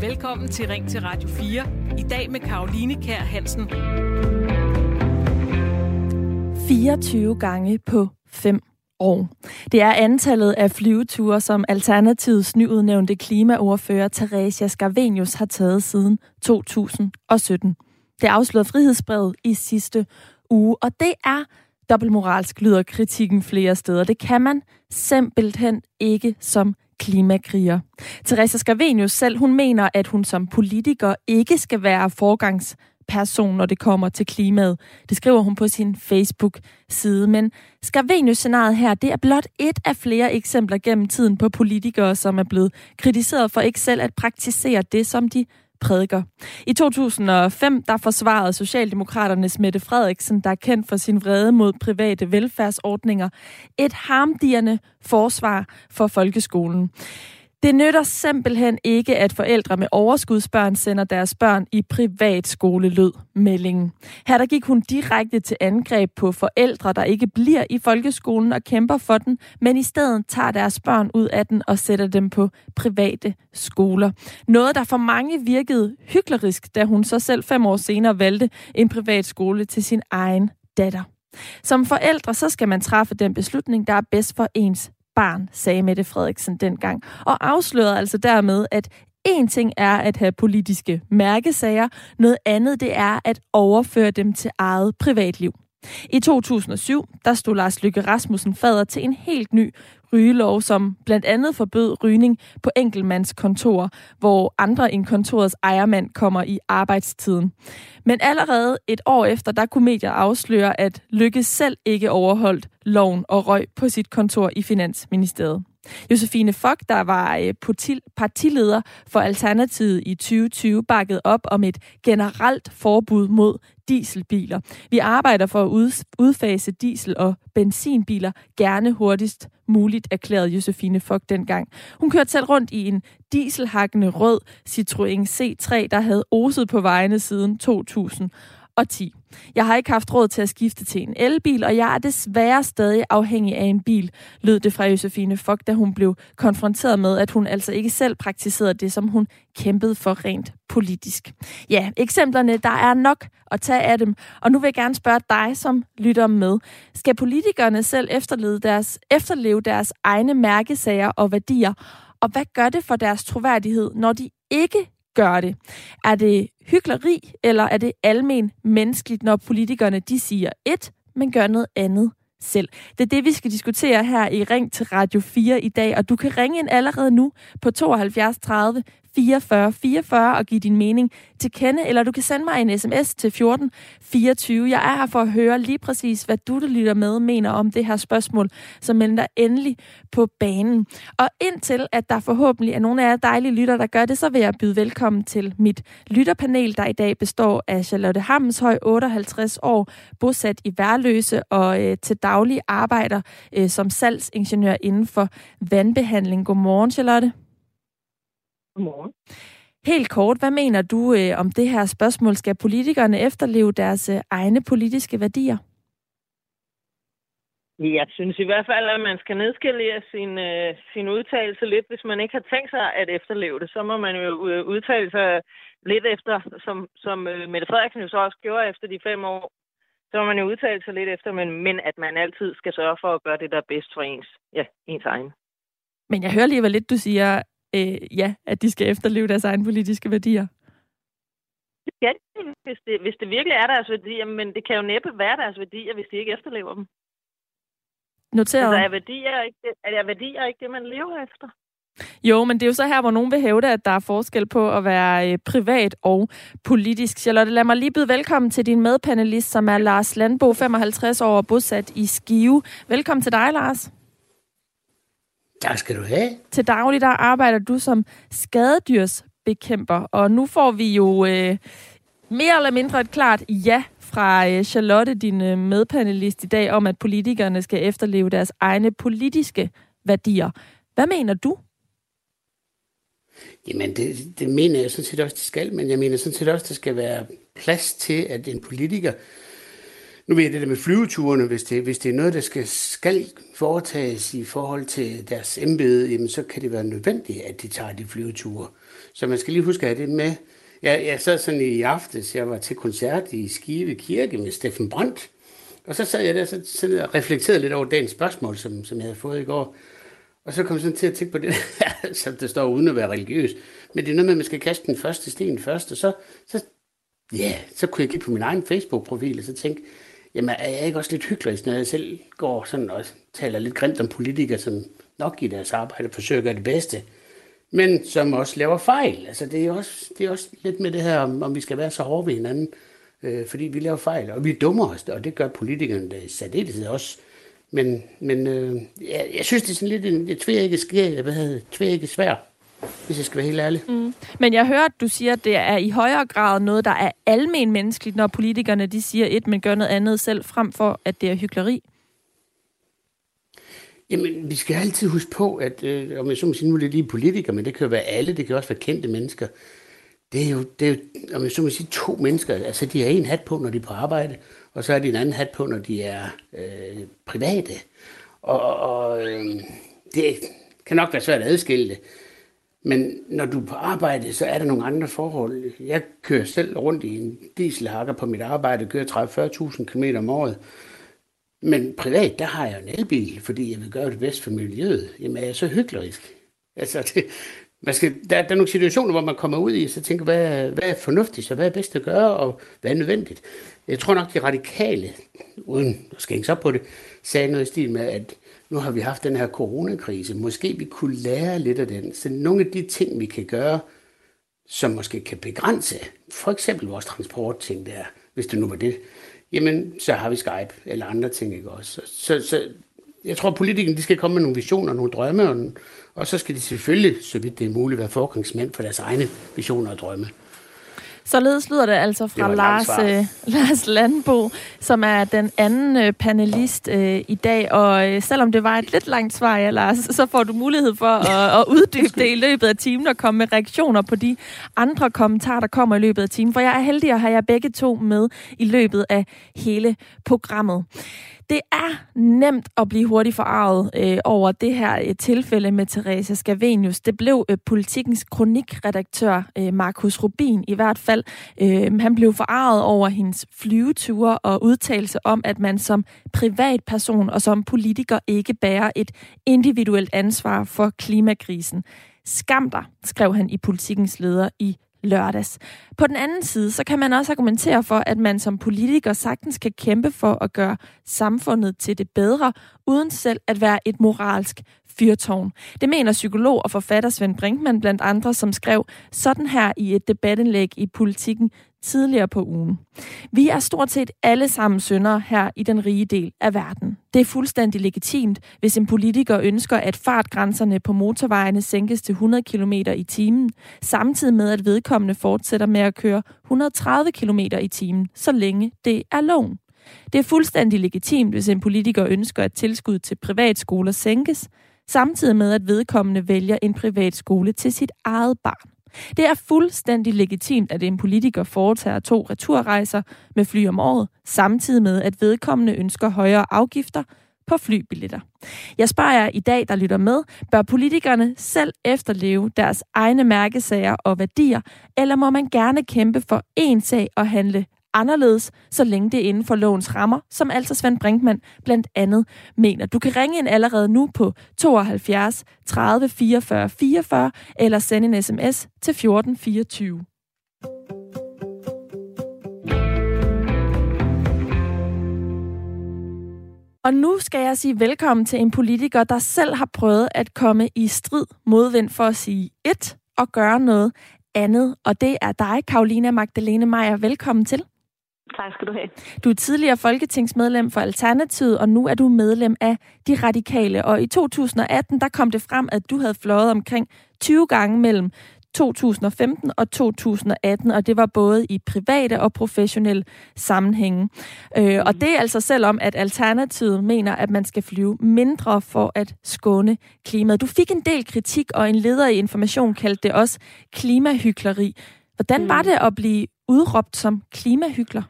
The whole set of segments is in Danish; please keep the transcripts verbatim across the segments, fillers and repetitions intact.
Velkommen til Ring til Radio fire. I dag med Caroline Kær Hansen. fireogtyve gange på fem år. Det er antallet af flyveture, som Alternativets nyudnævnte klimaordfører Theresia Scavenius har taget siden to tusind og sytten. Det afslører Frihedsbrevet i sidste uge, og det er dobbeltmoralsk, lyder kritikken flere steder. Det kan man simpelthen ikke som klimakriger. Theresia Scavenius selv, hun mener, at hun som politiker ikke skal være forgangsperson, når det kommer til klimaet. Det skriver hun på sin Facebook-side. Men Scavenius-scenariet her, det er blot et af flere eksempler gennem tiden på politikere, som er blevet kritiseret for ikke selv at praktisere det, som de prædiker. I to tusind og fem, der forsvarede Socialdemokraternes Mette Frederiksen, der er kendt for sin vrede mod private velfærdsordninger, et harmdirrende forsvar for folkeskolen. Det nytter simpelthen ikke, at forældre med overskudsbørn sender deres børn i privatskole, lød meldingen. Her der gik hun direkte til angreb på forældre, der ikke bliver i folkeskolen og kæmper for den, men i stedet tager deres børn ud af den og sætter dem på private skoler. Noget, der for mange virkede hyklerisk, da hun så selv fem år senere valgte en privatskole til sin egen datter. Som forældre, så skal man træffe den beslutning, der er bedst for ens barn, sagde Mette Frederiksen dengang, og afslørede altså dermed, at én ting er at have politiske mærkesager, noget andet det er at overføre dem til eget privatliv. I to tusind og syv, der stod Lars Løkke Rasmussen fader til en helt ny rygelov, som blandt andet forbød rygning på enkeltmandskontorer, hvor andre end kontorets ejermand kommer i arbejdstiden. Men allerede et år efter, der kunne medier afsløre, at Løkke selv ikke overholdt loven og røg på sit kontor i Finansministeriet. Josefine Fock, der var partileder for Alternativet i tyve tyve, bakket op om et generelt forbud mod dieselbiler. Vi arbejder for at udfase diesel- og benzinbiler gerne hurtigst muligt, erklærede Josefine Fock dengang. Hun kørte selv rundt i en dieselhakkende rød Citroën C tre, der havde oset på vejene siden to tusind og ti. Jeg har ikke haft råd til at skifte til en elbil, og jeg er desværre stadig afhængig af en bil, lød det fra Josefine Fock, da hun blev konfronteret med, at hun altså ikke selv praktiserede det, som hun kæmpede for rent politisk. Ja, eksemplerne, der er nok at tage af dem, og nu vil jeg gerne spørge dig, som lytter med. Skal politikerne selv efterleve deres, efterleve deres egne mærkesager og værdier, og hvad gør det for deres troværdighed, når de ikke gør det? Er det hykleri, eller er det almen menneskeligt, når politikerne de siger et, men gør noget andet selv? Det er det, vi skal diskutere her i Ring til Radio fire i dag, og du kan ringe ind allerede nu på tooghalvfjerds tredive fireogfyrre fireogfyrre og give din mening til kende, eller du kan sende mig en sms til fjorten fireogtyve. Jeg er her for at høre lige præcis, hvad du, der lytter med, mener om det her spørgsmål, så meld dig endelig på banen. Og indtil, at der forhåbentlig er nogle af jer dejlige lytter, der gør det, så vil jeg byde velkommen til mit lytterpanel, der i dag består af Charlotte Hammenshøj, otteoghalvtreds år, bosat i Værløse og øh, til daglig arbejder øh, som salgsingeniør inden for vandbehandling. Godmorgen, Charlotte. Godmorgen. Helt kort, hvad mener du øh, om det her spørgsmål? Skal politikerne efterleve deres øh, egne politiske værdier? Jeg synes i hvert fald, at man skal nedskalere sin, øh, sin udtalelse lidt, hvis man ikke har tænkt sig at efterleve det. Så må man jo udtale sig lidt efter, som, som øh, Mette Frederiksen jo så også gjorde efter de fem år. Så må man jo udtale sig lidt efter, men, men at man altid skal sørge for at gøre det, der er bedst for ens, ja, ens egen. Men jeg hører alligevel lidt, du siger, Øh, ja, at de skal efterleve deres egne politiske værdier. Ja, hvis det, hvis det virkelig er deres værdier, men det kan jo næppe være deres værdier, hvis de ikke efterlever dem. Noteret. Altså, er værdier ikke det, er værdier ikke det, man lever efter? Jo, men det er jo så her, hvor nogen vil hævde, at der er forskel på at være øh, privat og politisk. Charlotte, lad mig lige byde velkommen til din medpanelist, som er Lars Landbo, femoghalvtreds år og bosat i Skive. Velkommen til dig, Lars. Tak skal du have. Til daglig, der arbejder du som skadedyrsbekæmper, og nu får vi jo øh, mere eller mindre et klart ja fra øh, Charlotte, din øh, medpanelist i dag, om at politikerne skal efterleve deres egne politiske værdier. Hvad mener du? Jamen, det, det mener jeg sådan set også, det skal, men jeg mener sådan set også, det skal være plads til, at en politiker Nu ved jeg det der med flyveturene, hvis det, hvis det er noget, der skal, skal foretages i forhold til deres embede, jamen, så kan det være nødvendigt, at de tager de flyveture. Så man skal lige huske at have det med. Jeg, jeg sad sådan i aftes, jeg var til koncert i Skive Kirke med Steffen Brøndt, og så sad jeg der så, så og reflekterede lidt over dagens spørgsmål, som, som jeg havde fået i går. Og så kom jeg sådan til at tænke på det, som det står uden at være religiøs. Men det er noget med, at man skal kaste den første sten først, og så, så, yeah, så kunne jeg kigge på min egen Facebook-profil og så tænke, jamen er jeg ikke også lidt hyklerisk, når jeg selv går sådan og taler lidt grimt om politikere, som nok i deres arbejde forsøger at gøre det bedste, men som også laver fejl. Altså det er også, det er også lidt med det her, om, om vi skal være så hårde ved hinanden, øh, fordi vi laver fejl, og vi dummer os, og det gør politikerne i særdeleshed også. Men, men øh, jeg, jeg synes, det er sådan lidt en, en tveægget skær, hvad hedder det, tveægget sværd, hvis jeg skal være helt ærlig. Mm. Men jeg hører, at du siger, at det er i højere grad noget, der er almen menneskeligt, når politikerne de siger et, men gør noget andet selv, frem for, at det er hykleri. Jamen, vi skal altid huske på, at, øh, om jeg så må sige, nu er det lige politikere, men det kan jo være alle, det kan også være kendte mennesker. Det er jo, det er jo om jeg så må sige, to mennesker. Altså, de har en hat på, når de er på arbejde, og så er de en anden hat på, når de er øh, private. Og, og øh, det kan nok være svært at adskille det. Men når du er på arbejde, så er der nogle andre forhold. Jeg kører selv rundt i en dieselhakker på mit arbejde, kører tredive til fyrre tusind kilometer om året. Men privat, der har jeg en elbil, fordi jeg vil gøre det bedst for miljøet. Jamen er jeg så hyklerisk? Altså, det, man skal, der, der er nogle situationer, hvor man kommer ud i, og så tænker, hvad, hvad er fornuftigt, og hvad er bedst at gøre, og hvad er nødvendigt? Jeg tror nok, de radikale, uden at skænke sig på det, sagde noget i stil med, at nu har vi haft den her coronakrise. Måske vi kunne lære lidt af den. Så nogle af de ting, vi kan gøre, som måske kan begrænse, for eksempel vores transportting der, hvis det nu var det, jamen så har vi Skype eller andre ting, ikke også? Så, så jeg tror, at politikerne de skal komme med nogle visioner, nogle drømme, og, og så skal de selvfølgelig, så vidt det er muligt, være foregangsmænd for deres egne visioner og drømme. Således lyder det altså fra det Lars, øh, Lars Landbo, som er den anden øh, panelist øh, i dag. Og øh, selvom det var et lidt langt svar, ja, Lars, så får du mulighed for at, at uddybe det i løbet af timen og komme med reaktioner på de andre kommentarer, der kommer i løbet af timen. For jeg er heldig at have jer begge to med i løbet af hele programmet. Det er nemt at blive hurtigt forarget øh, over det her øh, tilfælde med Theresia Scavenius. Det blev øh, Politikens kronikredaktør øh, Markus Rubin i hvert fald. Øh, han blev forarget over hendes flyveture og udtalelse om, at man som privatperson og som politiker ikke bærer et individuelt ansvar for klimakrisen. Skam dig, skrev han i Politikens leder i lørdags. På den anden side, så kan man også argumentere for, at man som politiker sagtens kan kæmpe for at gøre samfundet til det bedre, uden selv at være et moralsk fyrtårn. Det mener psykolog og forfatter Svend Brinkmann blandt andre, som skrev sådan her i et debatindlæg i Politiken tidligere på ugen. Vi er stort set alle sammen syndere her i den rige del af verden. Det er fuldstændig legitimt, hvis en politiker ønsker, at fartgrænserne på motorvejene sænkes til hundrede kilometer i timen, samtidig med at vedkommende fortsætter med at køre hundrede og tredive kilometer i timen, så længe det er loven. Det er fuldstændig legitimt, hvis en politiker ønsker, at tilskud til privatskoler sænkes, samtidig med at vedkommende vælger en privatskole til sit eget barn. Det er fuldstændig legitimt, at en politiker foretager to returrejser med fly om året, samtidig med at vedkommende ønsker højere afgifter på flybilletter. Jeg spørger jer i dag, der lytter med, bør politikerne selv efterleve deres egne mærkesager og værdier, eller må man gerne kæmpe for én sag og handle anderledes, så længe det er inden for lovens rammer, som altså Svend Brinkmann blandt andet mener. Du kan ringe ind allerede nu på tooghalvfjerds tredive fireogfyrre fireogfyrre eller sende en sms til fjorten fireogtyve. Og nu skal jeg sige velkommen til en politiker, der selv har prøvet at komme i strid modvind for at sige et og gøre noget andet. Og det er dig, Karolina Magdalene Meyer. Velkommen til. Tak skal du have. Du er tidligere folketingsmedlem for Alternativet, og nu er du medlem af De Radikale. Og i to tusind og atten, der kom det frem, at du havde fløjet omkring tyve gange mellem to tusind og femten og to tusind og atten, og det var både i private og professionelle sammenhænge. Øh, og det er altså selvom, at Alternativet mener, at man skal flyve mindre for at skåne klimaet. Du fik en del kritik, og en leder i Information kaldte det også klimahykleri. Hvordan var det at blive udråbt som klimahykler?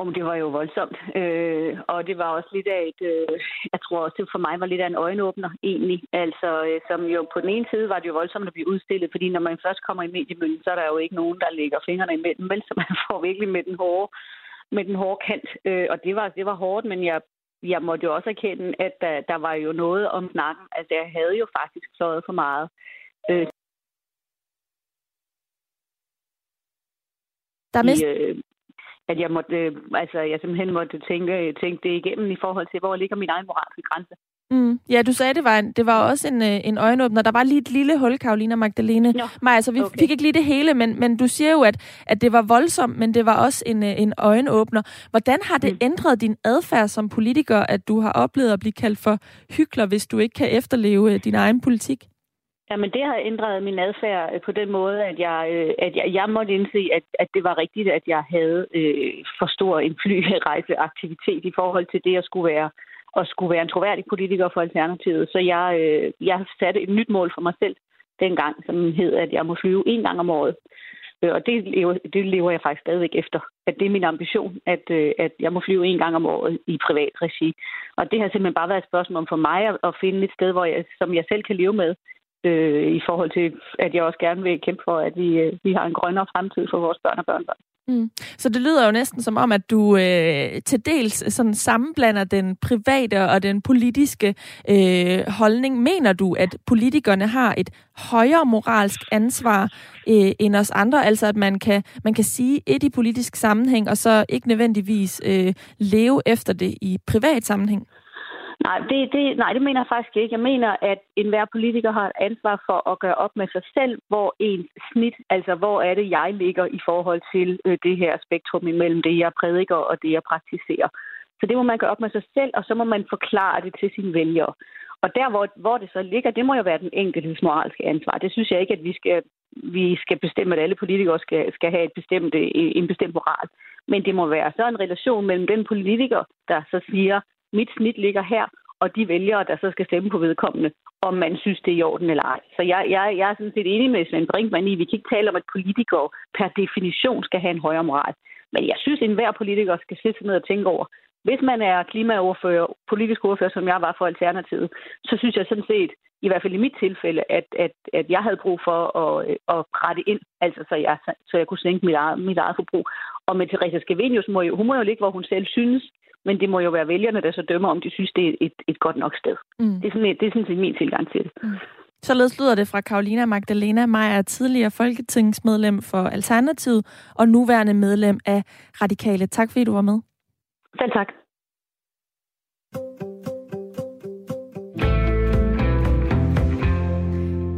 Og det var jo voldsomt. Øh, og det var også lidt af et, øh, jeg tror også det for mig var lidt af en øjenåbner egentlig. Altså øh, som jo på den ene side var det jo voldsomt at blive udstillet, fordi når man først kommer i mediemøllen, så er der jo ikke nogen, der lægger fingrene imellem, vel, så man får virkelig med den hårde, med den hårde kant. Øh, og det var, det var hårdt, men jeg Jeg måtte jo også erkende, at der, der var jo noget om snakken. Altså, jeg havde jo faktisk fløjet for meget. Øh, der mist... øh, at jeg måtte, øh, altså, jeg simpelthen måtte tænke, tænke det igennem i forhold til, hvor ligger min egen moralske grænse. Mm. Ja, du sagde, det var en, det var også en, en øjenåbner. Der var lige et lille hul, Karolina Magdalene Meyer, så vi okay. fik ikke lige det hele, men, men du siger jo, at, at det var voldsomt, men det var også en, en øjenåbner. Hvordan har det mm. ændret din adfærd som politiker, at du har oplevet at blive kaldt for hykler, hvis du ikke kan efterleve din egen politik? Jamen, det har ændret min adfærd på den måde, at jeg, at jeg, jeg måtte indse, at, at det var rigtigt, at jeg havde øh, for stor en flyrejseaktivitet i forhold til det, at skulle være og skulle være en troværdig politiker for Alternativet. Så jeg, øh, jeg satte et nyt mål for mig selv dengang, som hed, at jeg må flyve en gang om året. Øh, og det lever, det lever jeg faktisk stadigvæk efter. At det er min ambition, at, øh, at jeg må flyve en gang om året i privat regi. Og det har simpelthen bare været et spørgsmål for mig at, at finde et sted, hvor jeg, som jeg selv kan leve med, øh, i forhold til, at jeg også gerne vil kæmpe for, at vi, øh, vi har en grønnere fremtid for vores børn og børnebørn. Mm. Så det lyder jo næsten som om, at du øh, til dels sådan sammenblander den private og den politiske øh, holdning. Mener du, at politikerne har et højere moralsk ansvar øh, end os andre? Altså at man kan, man kan sige et i politisk sammenhæng, og så ikke nødvendigvis øh, leve efter det i privat sammenhæng? Nej det, det, nej, det mener jeg faktisk ikke. Jeg mener, at enhver politiker har et ansvar for at gøre op med sig selv, hvor ens snit, altså hvor er det, jeg ligger i forhold til det her spektrum imellem det, jeg prædiker og det, jeg praktiserer. Så det må man gøre op med sig selv, og så må man forklare det til sine vælgere. Og der, hvor, hvor det så ligger, det må jo være den enkeltes moralske ansvar. Det synes jeg ikke, at vi skal, vi skal bestemme, at alle politikere skal, skal have et bestemt, en bestemt moral. Men det må være så en relation mellem den politiker, der så siger, mit snit ligger her, og de vælgere, der så skal stemme på vedkommende, om man synes, det er i orden eller ej. Så jeg, jeg, jeg er sådan set enig med Svend Brinkmann i, vi kan ikke tale om, at politikere per definition skal have en højere moral. Men jeg synes, at enhver politiker skal sætte sig ned og tænke over, hvis man er klimaordfører, politisk ordfører, som jeg var for Alternativet, så synes jeg sådan set, i hvert fald i mit tilfælde, at, at, at jeg havde brug for at, at rette ind, altså så jeg, så jeg kunne sænke mit eget, mit eget forbrug. Og med Theresia Scavenius, må jo, hun må jo ligge, hvor hun selv synes, men det må jo være vælgerne, der så dømmer, om de synes, det er et, et godt nok sted. Mm. Det er sådan, det er sådan set min tilgang til det. Mm. Således lyder det fra Karolina Magdalene Meyer, tidligere folketingsmedlem for Alternativet og nuværende medlem af Radikale. Tak fordi du var med. Selv tak.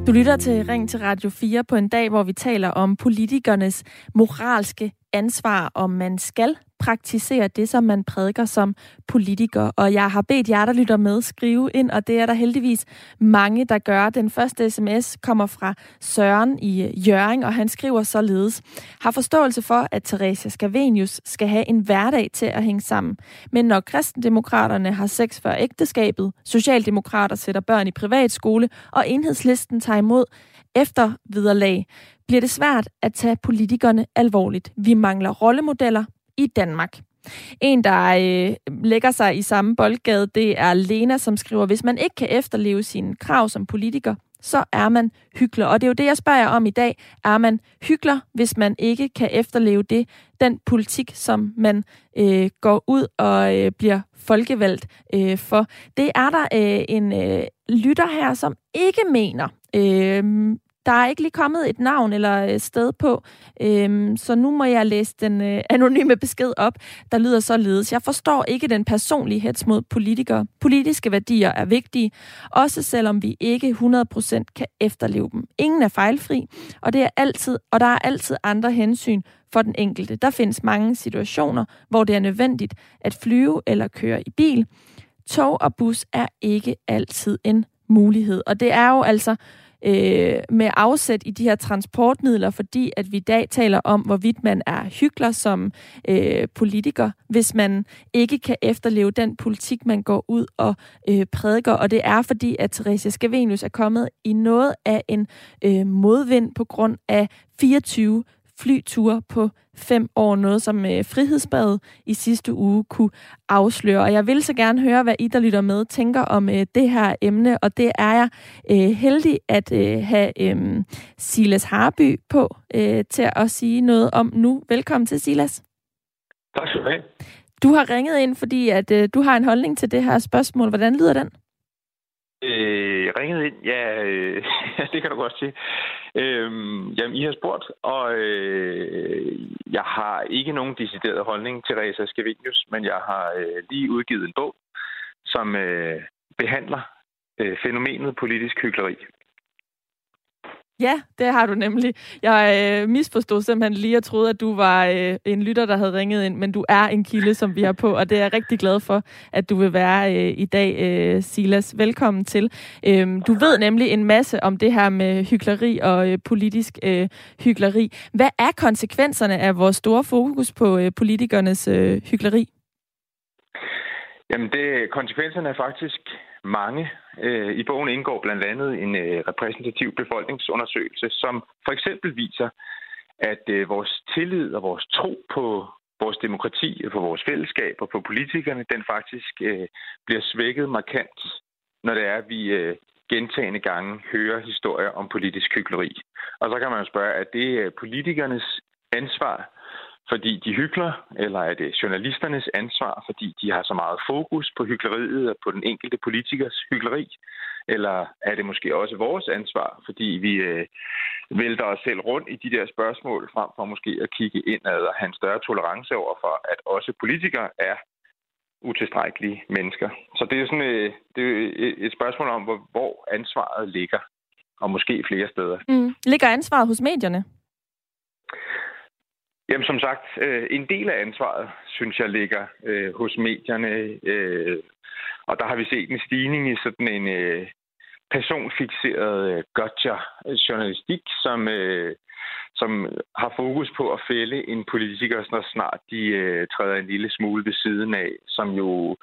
Du lytter til Ring til Radio fire på en dag, hvor vi taler om politikernes moralske ansvar, om man skal praktisere det, som man prædiker som politiker. Og jeg har bedt jer, der lytter med, skrive ind, og det er der heldigvis mange, der gør. Den første sms kommer fra Søren i Jørring, og han skriver således. Har forståelse for, at Theresia Scavenius skal have en hverdag til at hænge sammen. Men når kristendemokraterne har sex før ægteskabet, socialdemokrater sætter børn i privatskole, og Enhedslisten tager imod efter vederlag, bliver det svært at tage politikerne alvorligt. Vi mangler rollemodeller i Danmark. En, der øh, lægger sig i samme boldgade, det er Lena, som skriver, hvis man ikke kan efterleve sine krav som politiker, så er man hykler. Og det er jo det, jeg spørger jer om i dag. Er man hykler, hvis man ikke kan efterleve det, den politik, som man øh, går ud og øh, bliver folkevalgt øh, for? Det er der øh, en øh, lytter her, som ikke mener. Øh, Der er ikke lige kommet et navn eller sted på, øhm, så nu må jeg læse den øh, anonyme besked op, der lyder således. Jeg forstår ikke den personlige hets mod politikere. Politiske værdier er vigtige, også selvom vi ikke hundrede procent kan efterleve dem. Ingen er fejlfri, og, det er altid, og der er altid andre hensyn for den enkelte. Der findes mange situationer, hvor det er nødvendigt at flyve eller køre i bil. Tog og bus er ikke altid en mulighed, og det er jo altså Øh, med afsæt i de her transportmidler, fordi at vi i dag taler om, hvorvidt man er hykler som øh, politiker, hvis man ikke kan efterleve den politik, man går ud og øh, prædiker. Og det er fordi, at Theresia Scavenius er kommet i noget af en øh, modvind på grund af fireogtyve flyture på fem år. Noget, som Frihedsbadet i sidste uge kunne afsløre. Og jeg vil så gerne høre, hvad I, der lytter med, tænker om det her emne. Og det er jeg heldig at have Silas Harby på til at sige noget om nu. Velkommen til, Silas. Tak skal du have. Du har ringet ind, fordi at du har en holdning til det her spørgsmål. Hvordan lyder den? Øh, ringet ind? Ja, øh, det kan du godt sige. Øh, jamen, I har spurgt, og øh, jeg har ikke nogen decideret holdning til Theresia Scavenius, men jeg har øh, lige udgivet en bog, som øh, behandler øh, fænomenet politisk hykleri. Ja, det har du nemlig. Jeg øh, misforstod simpelthen lige og troede, at du var øh, en lytter, der havde ringet ind, men du er en kilde, som vi har på, og det er jeg rigtig glad for, at du vil være øh, i dag, øh, Silas. Velkommen til. Øhm, du ved nemlig en masse om det her med hykleri og øh, politisk øh, hykleri. Hvad er konsekvenserne af vores store fokus på øh, politikernes øh, hykleri? Jamen, det, konsekvenserne er faktisk mange. I bogen indgår blandt andet en repræsentativ befolkningsundersøgelse, som for eksempel viser, at vores tillid og vores tro på vores demokrati og på vores fællesskab og på politikerne, den faktisk bliver svækket markant, når det er, at vi gentagne gange hører historier om politisk hykleri. Og så kan man jo spørge, er det politikernes ansvar, fordi de hykler, eller er det journalisternes ansvar, fordi de har så meget fokus på hykleriet og på den enkelte politikers hykleri? Eller er det måske også vores ansvar, fordi vi øh, vælter os selv rundt i de der spørgsmål, frem for måske at kigge indad og have en større tolerance over for, at også politikere er utilstrækkelige mennesker? Så det er sådan øh, det er et spørgsmål om, hvor, hvor ansvaret ligger, og måske flere steder. Mm. Ligger ansvaret hos medierne? Jamen som sagt, en del af ansvaret, synes jeg, ligger øh, hos medierne. Øh, og der har vi set en stigning i sådan en øh, personfikseret øh, gotcha-journalistik, som, øh, som har fokus på at fælde en politiker, så snart de øh, træder en lille smule ved siden af, som jo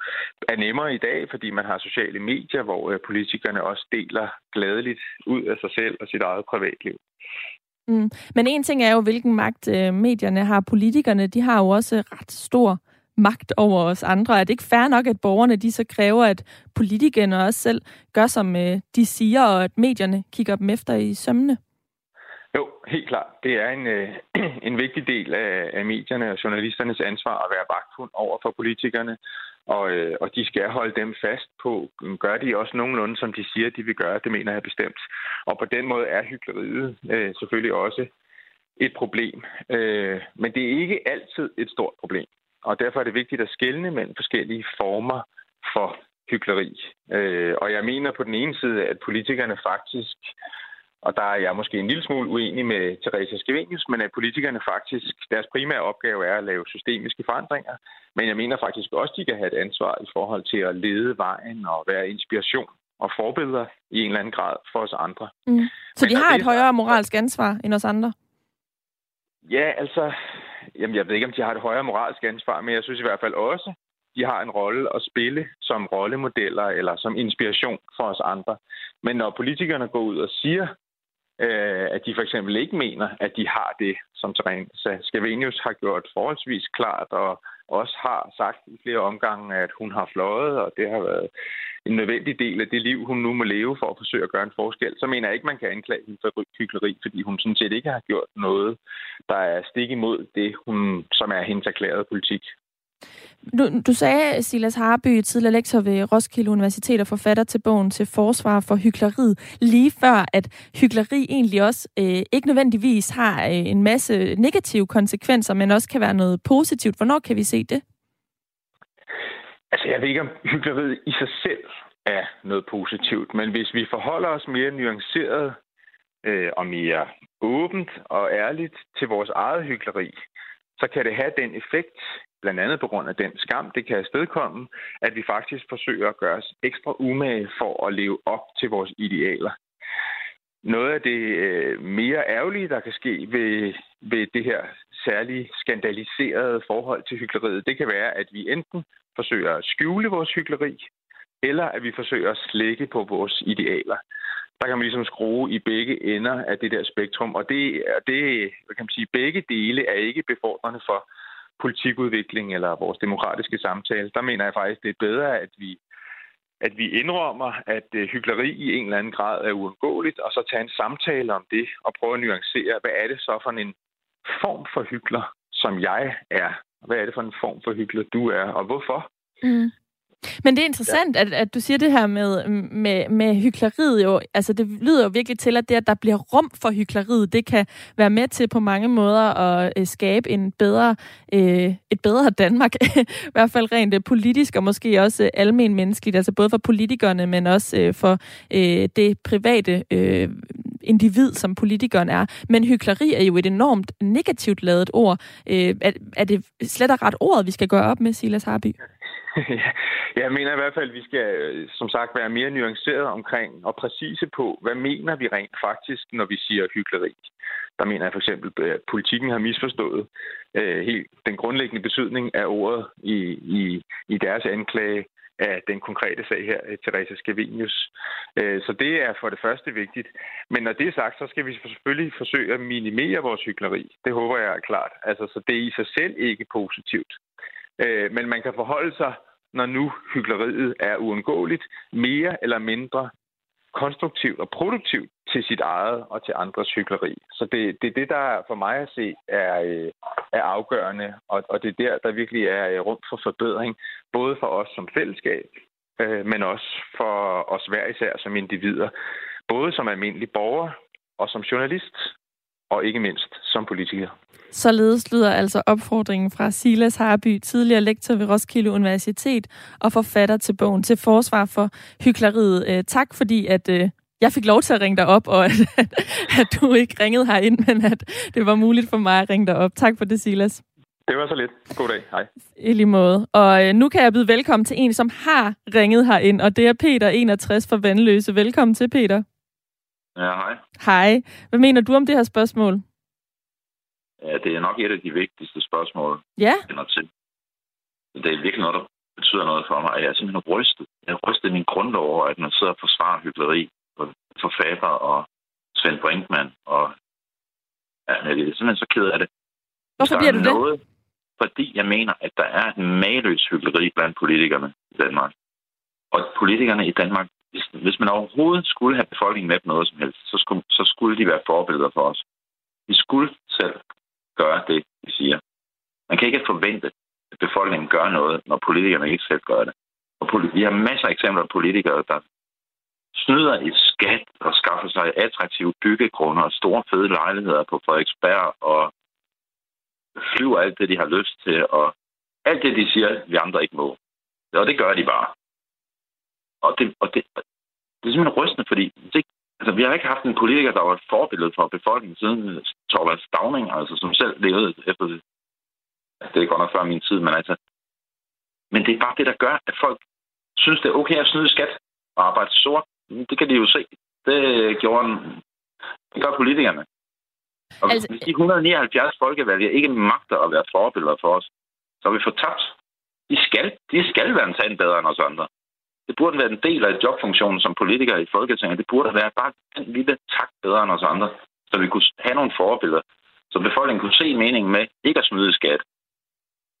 er nemmere i dag, fordi man har sociale medier, hvor øh, politikerne også deler gladeligt ud af sig selv og sit eget privatliv. Mm. Men en ting er jo, hvilken magt øh, medierne har. Politikerne, de har jo også ret stor magt over os andre. Er det ikke fair nok, at borgerne de så kræver, at politikerne også selv gør, som øh, de siger, og at medierne kigger dem efter i sømmene? Jo, helt klart. Det er en, øh, en vigtig del af, af medierne og journalisternes ansvar at være vagthund over for politikerne. Og, øh, og de skal holde dem fast på, gør de også nogenlunde, som de siger, de vil gøre. Det mener jeg bestemt. Og på den måde er hykleriet øh, selvfølgelig også et problem. Øh, men det er ikke altid et stort problem. Og derfor er det vigtigt at skelne mellem forskellige former for hykleri. Øh, og jeg mener på den ene side, at politikerne faktisk, og der er jeg måske en lille smule uenig med Theresia Scavenius, men at politikerne faktisk, deres primære opgave er at lave systemiske forandringer. Men jeg mener faktisk også, at de kan have et ansvar i forhold til at lede vejen og være inspiration og forbilleder i en eller anden grad for os andre. Mm. Så men de har et det, højere moralsk ansvar end os andre? Ja, altså, jamen jeg ved ikke, om de har et højere moralsk ansvar, men jeg synes i hvert fald også, de har en rolle at spille som rollemodeller eller som inspiration for os andre. Men når politikerne går ud og siger, at de for eksempel ikke mener, at de har det, som Theresia Scavenius har gjort forholdsvis klart, og også har sagt i flere omgange, at hun har fløjet, og det har været en nødvendig del af det liv, hun nu må leve for at forsøge at gøre en forskel, så mener jeg ikke, man kan anklage hende for hykleri, fordi hun sådan set ikke har gjort noget, der er stik imod det, hun, som er hendes erklærede politik. Du, du sagde, Silas Harby, tidligere lektor ved Roskilde Universitet og forfatter til bogen Til forsvar for hykleriet, lige før, at hykleri egentlig også øh, ikke nødvendigvis har øh, en masse negative konsekvenser, men også kan være noget positivt. Hvornår kan vi se det? Altså, jeg ved ikke, om hykleriet i sig selv er noget positivt, men hvis vi forholder os mere nuanceret øh, og mere åbent og ærligt til vores eget hykleri, så kan det have den effekt, blandt andet på grund af den skam, det kan afstedkomme, at vi faktisk forsøger at gøre os ekstra umage for at leve op til vores idealer. Noget af det mere ærgerlige, der kan ske ved, ved det her særligt skandaliserede forhold til hykleriet, det kan være, at vi enten forsøger at skjule vores hykleri, eller at vi forsøger at slække på vores idealer. der kan man ligesom skrue i begge ender af det der spektrum. Og det, det kan man sige, begge dele er ikke befordrende for politikudvikling eller vores demokratiske samtale. Der mener jeg faktisk, det er bedre, at vi, at vi indrømmer, at hykleri i en eller anden grad er uundgåeligt, og så tage en samtale om det og prøve at nuancere, hvad er det så for en form for hykler, som jeg er? Hvad er det for en form for hykler, du er, og hvorfor? Mm. Men det er interessant, ja. at, at du siger det her med, med, med hykleriet jo. Altså det lyder jo virkelig til, at det, at der bliver rum for hykleriet, det kan være med til på mange måder at øh, skabe en bedre, øh, et bedre Danmark. I hvert fald rent øh, politisk, og måske også øh, almenmenneskeligt. Altså både for politikerne, men også øh, for øh, det private øh, individ, som politikeren er. Men hykleri er jo et enormt negativt ladet ord. Øh, er, er det slet og ret ordet, vi skal gøre op med, Silas Harby? Ja, jeg mener i hvert fald, at vi skal som sagt være mere nuanceret omkring og præcise på, hvad mener vi rent faktisk, når vi siger hykleri. Der mener jeg for eksempel, at Politiken har misforstået øh, helt den grundlæggende betydning af ordet i, i, i deres anklage af den konkrete sag her, Theresia Scavenius. Øh, så det er for det første vigtigt. Men når det er sagt, så skal vi selvfølgelig forsøge at minimere vores hykleri. Det håber jeg er klart. Altså, så det er i sig selv ikke positivt. Men man kan forholde sig, når nu hykleriet er uundgåeligt, mere eller mindre konstruktivt og produktivt til sit eget og til andres hykleri. Så det, det er det, der for mig at se er, er afgørende, og, og det er der, der virkelig er rum for forbedring, både for os som fællesskab, men også for os hver især som individer, både som almindelig borger og som journalist, og ikke mindst som politiker. Således lyder altså opfordringen fra Silas Harby, tidligere lektor ved Roskilde Universitet og forfatter til bogen Til forsvar for hykleriet. Øh, tak fordi, at øh, jeg fik lov til at ringe dig op, og at, at du ikke ringede herind, men at det var muligt for mig at ringe dig op. Tak for det, Silas. Det var så lidt. God dag. Hej. I lige måde. Og øh, nu kan jeg byde velkommen til en, som har ringet herind, og det er Peter enogtres fra Vanløse. Velkommen til, Peter. Ja, hej. Hej. Hvad mener du om det her spørgsmål? Ja, det er nok et af de vigtigste spørgsmål. Ja. Det er virkelig noget, der betyder noget for mig. Jeg er simpelthen rystet. Jeg er rystet i min grundlov over, at man sidder og forsvarer hykleri for Faber og Svend Brinkmann. Og ja, jeg er simpelthen så ked af det. Hvorfor bliver du noget, det? Fordi jeg mener, at der er et mageløst hykleri blandt politikerne i Danmark. Og politikerne i Danmark, Hvis, hvis man overhovedet skulle have befolkningen med på noget som helst, så skulle, så skulle de være forbilleder for os. Vi skulle selv gøre det, de siger. Man kan ikke forvente, at befolkningen gør noget, når politikerne ikke selv gør det. Og vi har masser af eksempler af politikere, der snyder i skat og skaffer sig attraktive byggegrunde og store fede lejligheder på Frederiksberg og flyver alt det, de har lyst til, og alt det, de siger, vi andre ikke må. Og det gør de bare. Og det, og det, det er simpelthen rystende, fordi det, altså, vi har ikke haft en politiker, der var et forbillede for befolkningen siden Thorvald Stauning, altså, som selv levede efter det. Det er godt nok før min tid, men altså... Men det er bare det, der gør, at folk synes, det er okay at snyde skat og arbejde sort. Det kan de jo se. Det gjorde en, det gør politikerne. Og altså, hvis de et hundrede og nioghalvfjerds folkevalgere ikke magter at være forbilleder for os, så har vi fortabt. De skal, de skal være en tand bedre end os andre. Det burde være en del af jobfunktionen som politikere i Folketinget. Det burde være bare en lille tak bedre end os andre, så vi kunne have nogle forbilleder, så befolkningen kunne se meningen med ikke at snyde skat,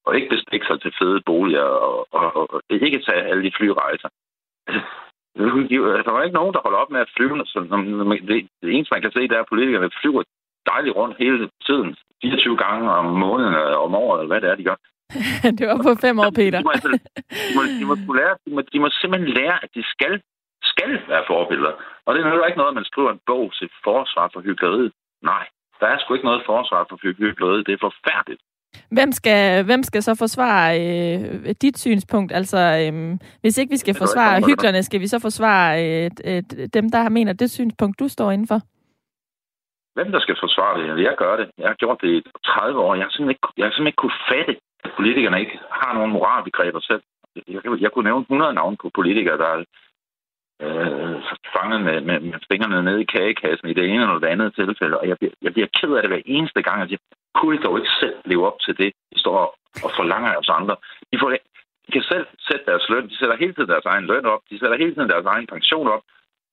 og ikke bestikke sig til fede boliger, og, og, og, og ikke tage alle de flyrejser. Der var ikke nogen, der holder op med at flyve. Det eneste, man kan se, det er, at politikerne flyver dejligt rundt hele tiden, fireogtyve gange om måneden, om året, eller hvad det er, de gør. Det var på fem år, Peter. De må, de må, de må, lære, de må, de må simpelthen lære, at de skal, skal være forbilleder. Og det er jo ikke noget, man skriver en bog til forsvar for hykleriet. Nej, der er sgu ikke noget forsvar for hykleriet. Det er forfærdeligt. Hvem skal, hvem skal så forsvare øh, dit synspunkt? Altså, øh, hvis ikke vi skal forsvare hyklerne, skal vi så forsvare øh, øh, dem, der mener det synspunkt, du står indenfor? Hvem der skal forsvare det? Jeg gør det. Jeg har gjort det i tredive år. Jeg har simpelthen ikke, jeg har simpelthen ikke kunne fatte, at politikerne ikke har nogen moralbegreber selv. Jeg, jeg kunne nævne hundrede navne på politikere, der er øh, fanget med, med, med fingrene nede i kagekassen i det ene eller det andet tilfælde. Og jeg bliver, jeg bliver ked af det hver eneste gang, at jeg kunne dog ikke selv leve op til det, de står og forlanger af os andre. De, får, de kan selv sætte deres løn. De sætter hele tiden deres egen løn op. De sætter hele tiden deres egen pension op.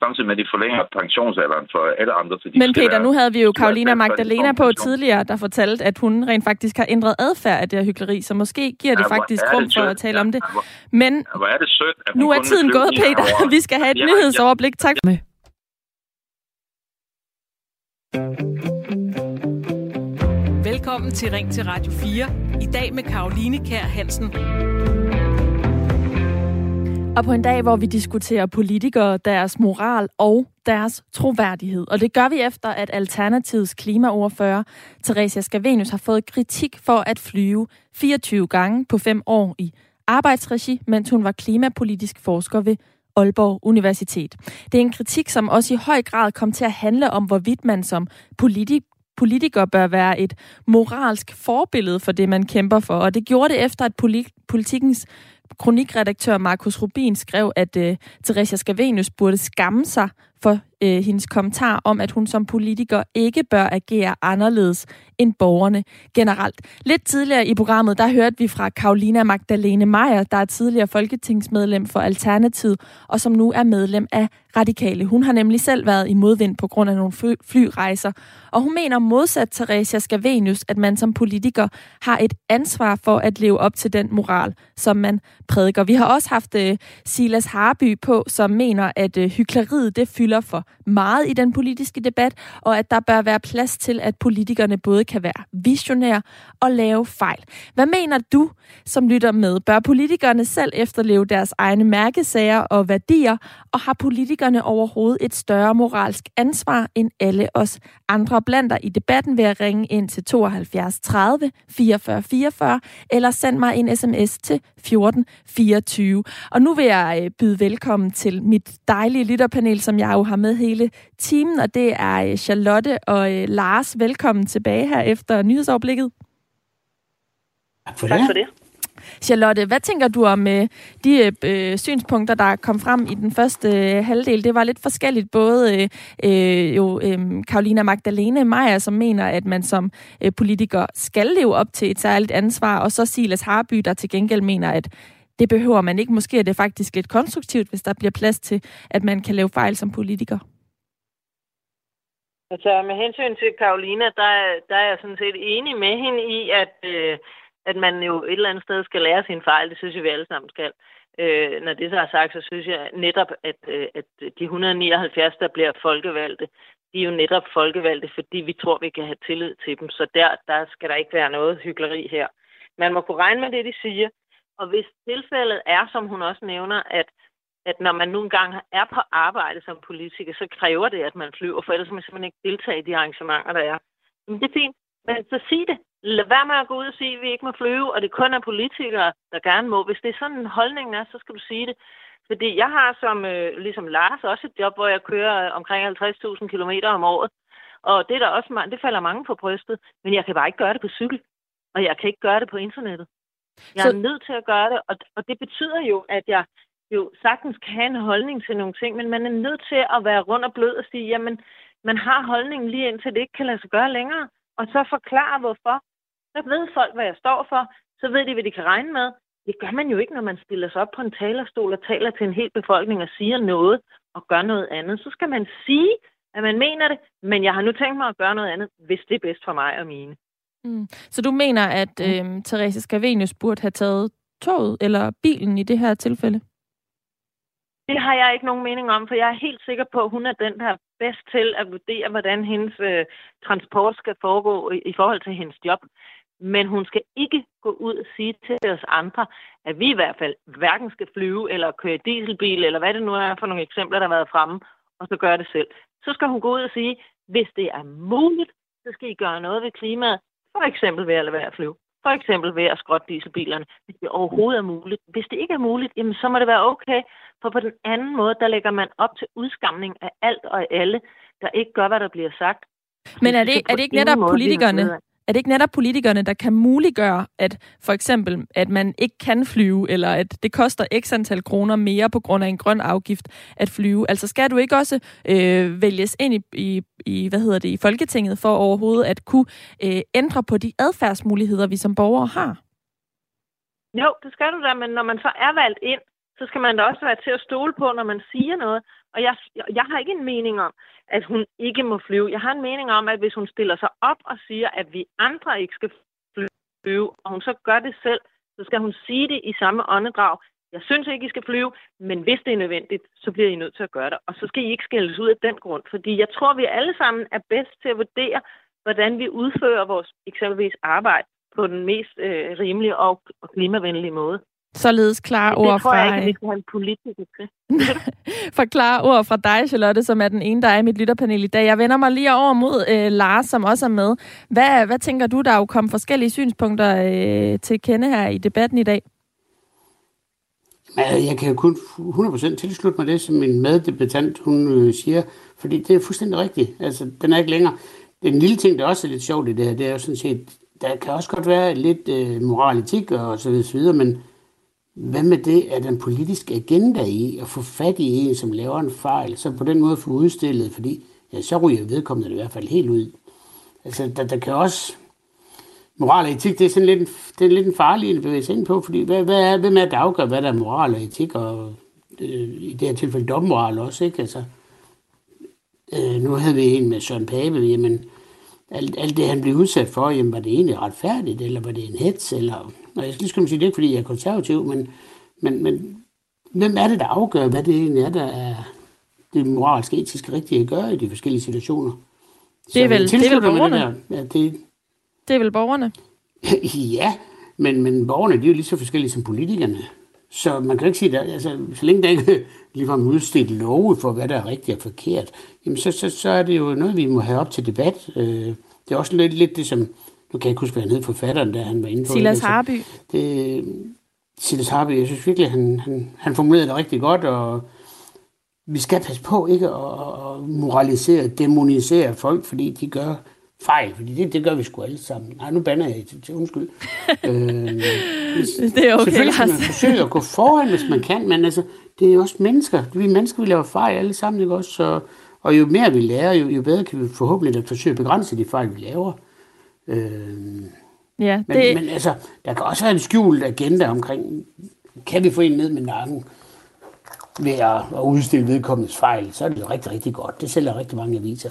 samtidig med, at de forlænger pensionsalderen for alle andre. Så de Men Peter, nu havde vi jo Karolina Magdalena på tidligere, der fortalte, at hun rent faktisk har ændret adfærd af det her hykleri, så måske giver det ja, faktisk rum for at tale ja, om det. Ja, hvor, Men ja, hvor er det sødt, at nu er tiden gået, Peter. Over. Vi skal have et ja, nyhedsoverblik. Tak for ja. Velkommen til Ring til Radio fire. I dag med Caroline Kær Hansen. Og på en dag, hvor vi diskuterer politikere, deres moral og deres troværdighed. Og det gør vi efter, at Alternativets klimaordfører, Theresia Scavenius, har fået kritik for at flyve fireogtyve gange på fem år i arbejdsregi, mens hun var klimapolitisk forsker ved Aalborg Universitet. Det er en kritik, som også i høj grad kom til at handle om, hvorvidt man som politik Politikere bør være et moralsk forbillede for det, man kæmper for. Og det gjorde det efter, at Politikens kronikredaktør Markus Rubin skrev, at øh, Theresia Scavenius burde skamme sig for øh, hendes kommentar om, at hun som politiker ikke bør agere anderledes end borgerne generelt. Lidt tidligere i programmet, der hørte vi fra Karolina Magdalene Meyer, der er tidligere folketingsmedlem for Alternativet, og som nu er medlem af Radikale. Hun har nemlig selv været i modvind på grund af nogle flyrejser, og hun mener modsat Theresia Scavenius, at man som politiker har et ansvar for at leve op til den moral, som man prædiker. Vi har også haft øh, Silas Harby på, som mener, at øh, hykleriet det fylder for meget i den politiske debat, og at der bør være plads til, at politikerne både kan være visionære og lave fejl. Hvad mener du, som lytter med? Bør politikerne selv efterleve deres egne mærkesager og værdier, og har politikerne overhovedet et større moralsk ansvar end alle os andre? Blandt dig i debatten ved at ringe ind til tooghalvfjerds tredive fireogfyrre fireogfyrre, eller send mig en sms til fjorten fireogtyve. Og nu vil jeg byde velkommen til mit dejlige lytterpanel, som jeg jo har med hele timen, og det er Charlotte og Lars. Velkommen tilbage her efter nyhedsoverblikket. Tak for det. Tak for det. Charlotte, hvad tænker du om øh, de øh, synspunkter, der kom frem i den første øh, halvdel? Det var lidt forskelligt, både øh, jo, øh, Karolina Magdalene Meyer, som mener, at man som øh, politiker skal leve op til et særligt ansvar, og så Silas Harby, der til gengæld mener, at det behøver man ikke. Måske er det faktisk lidt konstruktivt, hvis der bliver plads til, at man kan lave fejl som politiker. Altså, med hensyn til Karolina, der, der er jeg sådan set enig med hende i, at øh, at man jo et eller andet sted skal lære sine fejl. Det synes jeg, vi alle sammen skal. Øh, når det så er sagt, så synes jeg netop, at, at de et hundrede og nioghalvfjerds, der bliver folkevalgte, de er jo netop folkevalgte, fordi vi tror, vi kan have tillid til dem. Så der, der skal der ikke være noget hykleri her. Man må kunne regne med det, de siger. Og hvis tilfældet er, som hun også nævner, at, at når man nu engang er på arbejde som politiker, så kræver det, at man flyver, for ellers kan man simpelthen ikke deltage i de arrangementer, der er. Men det er fint. Men så sig det. Lad være med at gå ud og sige, at vi ikke må flyve, og det kun er politikere, der gerne må. Hvis det er sådan, holdningen er, så skal du sige det. Fordi jeg har, som øh, ligesom Lars, også et job, hvor jeg kører omkring halvtreds tusind kilometer om året. Og det, der også, det falder mange på brystet, men jeg kan bare ikke gøre det på cykel. Og jeg kan ikke gøre det på internettet. Jeg er så nødt til at gøre det, og, og det betyder jo, at jeg jo sagtens kan have en holdning til nogle ting, men man er nødt til at være rund og blød og sige, jamen, man har holdningen lige indtil det ikke kan lade sig gøre længere. Og så forklare hvorfor. Så ved folk, hvad jeg står for. Så ved de, hvad de kan regne med. Det gør man jo ikke, når man stiller sig op på en talerstol og taler til en hel befolkning og siger noget og gør noget andet. Så skal man sige, at man mener det, men jeg har nu tænkt mig at gøre noget andet, hvis det er bedst for mig og mine. Mm. Så du mener, at øh, Theresia Scavenius burde have taget toget eller bilen i det her tilfælde? Det har jeg ikke nogen mening om, for jeg er helt sikker på, at hun er den, der er bedst til at vurdere, hvordan hendes øh, transport skal foregå i, i forhold til hendes job. Men hun skal ikke gå ud og sige til os andre, at vi i hvert fald hverken skal flyve eller køre dieselbil, eller hvad det nu er for nogle eksempler, der har været fremme, og så gøre det selv. Så skal hun gå ud og sige, hvis det er muligt, så skal I gøre noget ved klimaet, for eksempel ved at lade være at flyve. For eksempel ved at skrotte dieselbilerne, hvis det overhovedet er muligt. Hvis det ikke er muligt, jamen så må det være okay, for på den anden måde, der lægger man op til udskamning af alt og alle, der ikke gør, hvad der bliver sagt. Men er det, er det ikke netop politikerne, er det ikke netop politikerne, der kan muliggøre, at for eksempel, at man ikke kan flyve, eller at det koster x antal kroner mere på grund af en grøn afgift at flyve? Altså skal du ikke også øh, vælges ind i, i, i, hvad hedder det, i Folketinget for overhovedet at kunne øh, ændre på de adfærdsmuligheder, vi som borgere har? Jo, det skal du da, men når man så er valgt ind, så skal man da også være til at stole på, når man siger noget. Og jeg, jeg har ikke en mening om, at hun ikke må flyve. Jeg har en mening om, at hvis hun stiller sig op og siger, at vi andre ikke skal flyve, og hun så gør det selv, så skal hun sige det i samme åndedrag. Jeg synes ikke, I skal flyve, men hvis det er nødvendigt, så bliver I nødt til at gøre det. Og så skal I ikke skældes ud af den grund, fordi jeg tror, vi alle sammen er bedst til at vurdere, hvordan vi udfører vores eksempelvis arbejde på den mest øh, rimelige og klimavenlige måde. Således klare ord fra... Det tror jeg ikke, vi skal have en politiker til. For klare ord fra dig, Charlotte, som er den ene, der er i mit lytterpanel i dag. Jeg vender mig lige over mod øh, Lars, som også er med. Hvad, hvad tænker du, der er jo kommet forskellige synspunkter øh, til kende her i debatten i dag? Jeg kan jo kun hundrede procent tilslutte mig det, som min meddebattant hun siger, fordi det er fuldstændig rigtigt. Altså, den er ikke længere. Den lille ting, der også er lidt sjovt i det her, det er jo sådan set, der kan også godt være lidt øh, moralitik og så videre, men hvad med det, at den politiske agenda i at få fat i en, som laver en fejl, så på den måde få udstillet, fordi ja, så ryger vedkommende det i hvert fald helt ud. Altså, der, der kan også... Moral og etik, det er sådan lidt, det er lidt en farlig at bevæge sig ind på, fordi hvad, hvad er, hvem er det, der afgør, hvad der er moral og etik, og øh, i det her tilfælde dommoral også, ikke? Altså, øh, nu havde vi en med Søren Pape, jamen, alt, alt det, han blev udsat for, jamen, var det egentlig retfærdigt, eller var det en hets, eller... Og jeg skal lige skulle sige, det er ikke, fordi jeg er konservativ, men, men, men hvem er det, der afgør, hvad det egentlig er, der er det moralske etiske rigtige at gøre i de forskellige situationer? Så det er vel, det er vel borgerne? Det, ja, det Det er vel borgerne? Ja, men, men borgerne de er jo lige så forskellige som politikerne. Så man kan ikke sige, at altså, så længe der ikke ligefrem udstedt love for, hvad der er rigtigt og forkert, jamen så, så, så er det jo noget, vi må have op til debat. Det er også lidt, lidt det, som... Nu kan jeg ikke huske, hvad han hed, forfatteren, der han var inde på. Silas Harby. Det, Silas Harby, jeg synes virkelig, han, han, han formulerede det rigtig godt, og vi skal passe på ikke at moralisere, demonisere folk, fordi de gør... fejl, fordi det, det gør vi sgu alle sammen. Nej, nu banner jeg til, til undskyld. øh, det er okay, selvfølgelig skal man forsøge at gå foran, hvis man kan, men altså, det er jo også mennesker. Vi mennesker, vi laver fejl alle sammen, ikke også? Og, og jo mere vi lærer, jo, jo bedre kan vi forhåbentlig at forsøge at begrænse de fejl, vi laver. Øh, ja, men, det... men altså, der kan også være en skjult agenda omkring, kan vi få en ned med nakken ved at, at udstille vedkommendes fejl, så er det jo rigtig, rigtig godt. Det sælger rigtig mange aviser.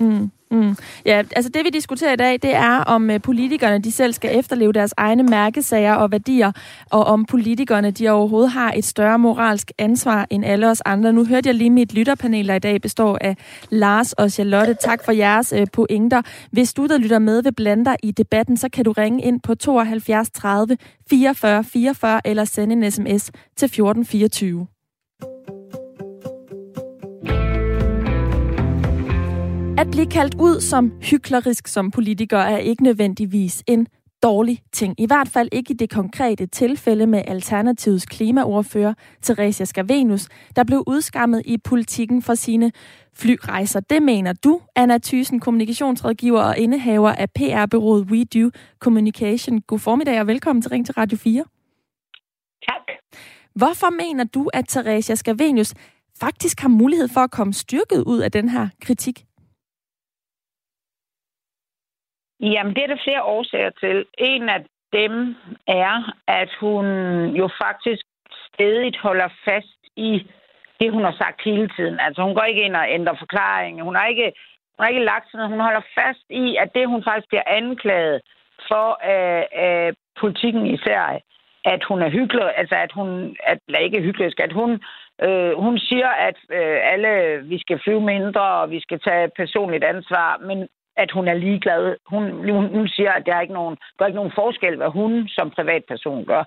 Mm, mm. Ja, altså det vi diskuterer i dag, det er om øh, politikerne de selv skal efterleve deres egne mærkesager og værdier, og om politikerne de overhovedet har et større moralsk ansvar end alle os andre. Nu hørte jeg lige mit lytterpanel, der i dag består af Lars og Charlotte. Tak for jeres øh, pointer. Hvis du der lytter med ved blander i debatten, så kan du ringe ind på tooghalvfjerds tredive fireogfyrre fireogfyrre eller sende en sms til fjorten fireogtyve. At blive kaldt ud som hyklerisk som politiker er ikke nødvendigvis en dårlig ting. I hvert fald ikke i det konkrete tilfælde med Alternativets klimaordfører Theresia Scavenius, der blev udskammet i Politiken for sine flyrejser. Det mener du, Anna Thysen, kommunikationsrådgiver og indehaver af P R-bureauet We Do Communication. God formiddag og velkommen til Ring til Radio fire. Tak. Hvorfor mener du, at Theresia Scavenius faktisk har mulighed for at komme styrket ud af den her kritik? Jamen, det er der flere årsager til. En af dem er, at hun jo faktisk stedigt holder fast i det, hun har sagt hele tiden. Altså, hun går ikke ind og ændrer forklaringen. Hun har ikke, hun har ikke lagt sådan noget. Hun holder fast i, at det, hun faktisk bliver anklaget for øh, øh, Politikken især, at hun er hyklerisk, altså at hun at, eller ikke hyklerisk, at hun, øh, hun siger, at øh, alle vi skal flyve mindre, og vi skal tage personligt ansvar, men at hun er ligeglad. Hun, hun, hun siger, at der er ikke nogen, der er ikke nogen forskel, hvad hun som privatperson gør.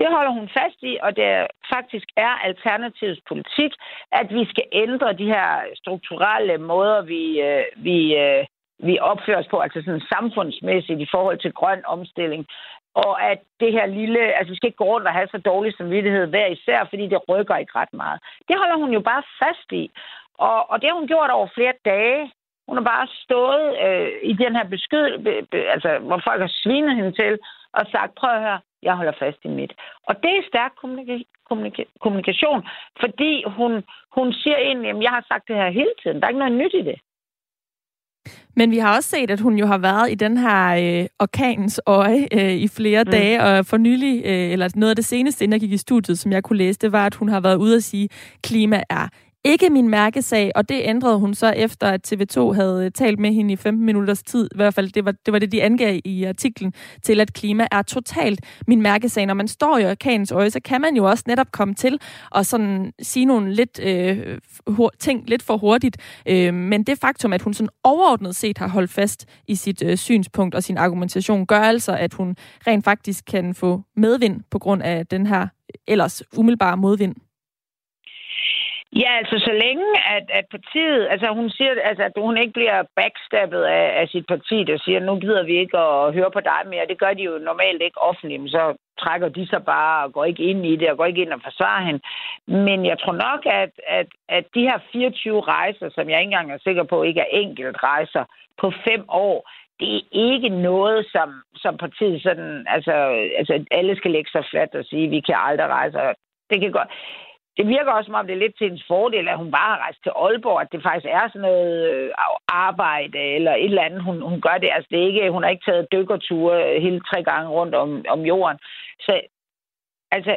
Det holder hun fast i, og det faktisk er Alternativets politik, at vi skal ændre de her strukturelle måder, vi, vi, vi opfører os på, altså sådan samfundsmæssigt i forhold til grøn omstilling. Og at det her lille... Altså, vi skal ikke gå rundt og have så dårlig samvittighed hver især, fordi det rykker ikke ret meget. Det holder hun jo bare fast i. Og, og det har hun gjort over flere dage. Hun har bare stået øh, i den her beskyd, be, be, altså, hvor folk har svinet hende til, og sagt, prøv at høre, jeg holder fast i mit. Og det er stærk kommunika- kommunika- kommunikation, fordi hun, hun siger egentlig, at jeg har sagt det her hele tiden. Der er ikke noget nyt i det. Men vi har også set, at hun jo har været i den her øh, orkanens øje øh, i flere mm. dage, og for nylig, øh, eller noget af det seneste, inden jeg gik i studiet, som jeg kunne læse, det var, at hun har været ude at sige, at klima er ikke min mærkesag, og det ændrede hun så efter, at T V to havde talt med hende i femten minutters tid, i hvert fald, det var det, var det de angav i artiklen, til at klima er totalt min mærkesag. Når man står i orkanens øje, så kan man jo også netop komme til og sådan sige nogle lidt, øh, ting lidt for hurtigt, øh, men det faktum, at hun sådan overordnet set har holdt fast i sit øh, synspunkt og sin argumentation, gør altså, at hun rent faktisk kan få medvind på grund af den her ellers umiddelbare modvind. Ja, altså så længe, at, at partiet... Altså hun siger, altså, at hun ikke bliver backstabbet af, af sit parti, der siger, nu gider vi ikke at høre på dig mere. Det gør de jo normalt ikke offentligt, men så trækker de sig bare og går ikke ind i det, og går ikke ind og forsvarer hende. Men jeg tror nok, at, at, at de her fireogtyve rejser, som jeg ikke engang er sikker på, ikke er enkelt rejser på fem år, det er ikke noget, som, som partiet sådan... Altså, altså, alle skal lægge sig fladt og sige, vi kan aldrig rejse. Det kan godt... Det virker også, som om det er lidt til hendes fordel, at hun bare har rejst til Aalborg, at det faktisk er sådan noget arbejde eller et eller andet, hun, hun gør det. Altså, det er ikke, hun har ikke taget dykkerture hele tre gange rundt om, om jorden. Så altså,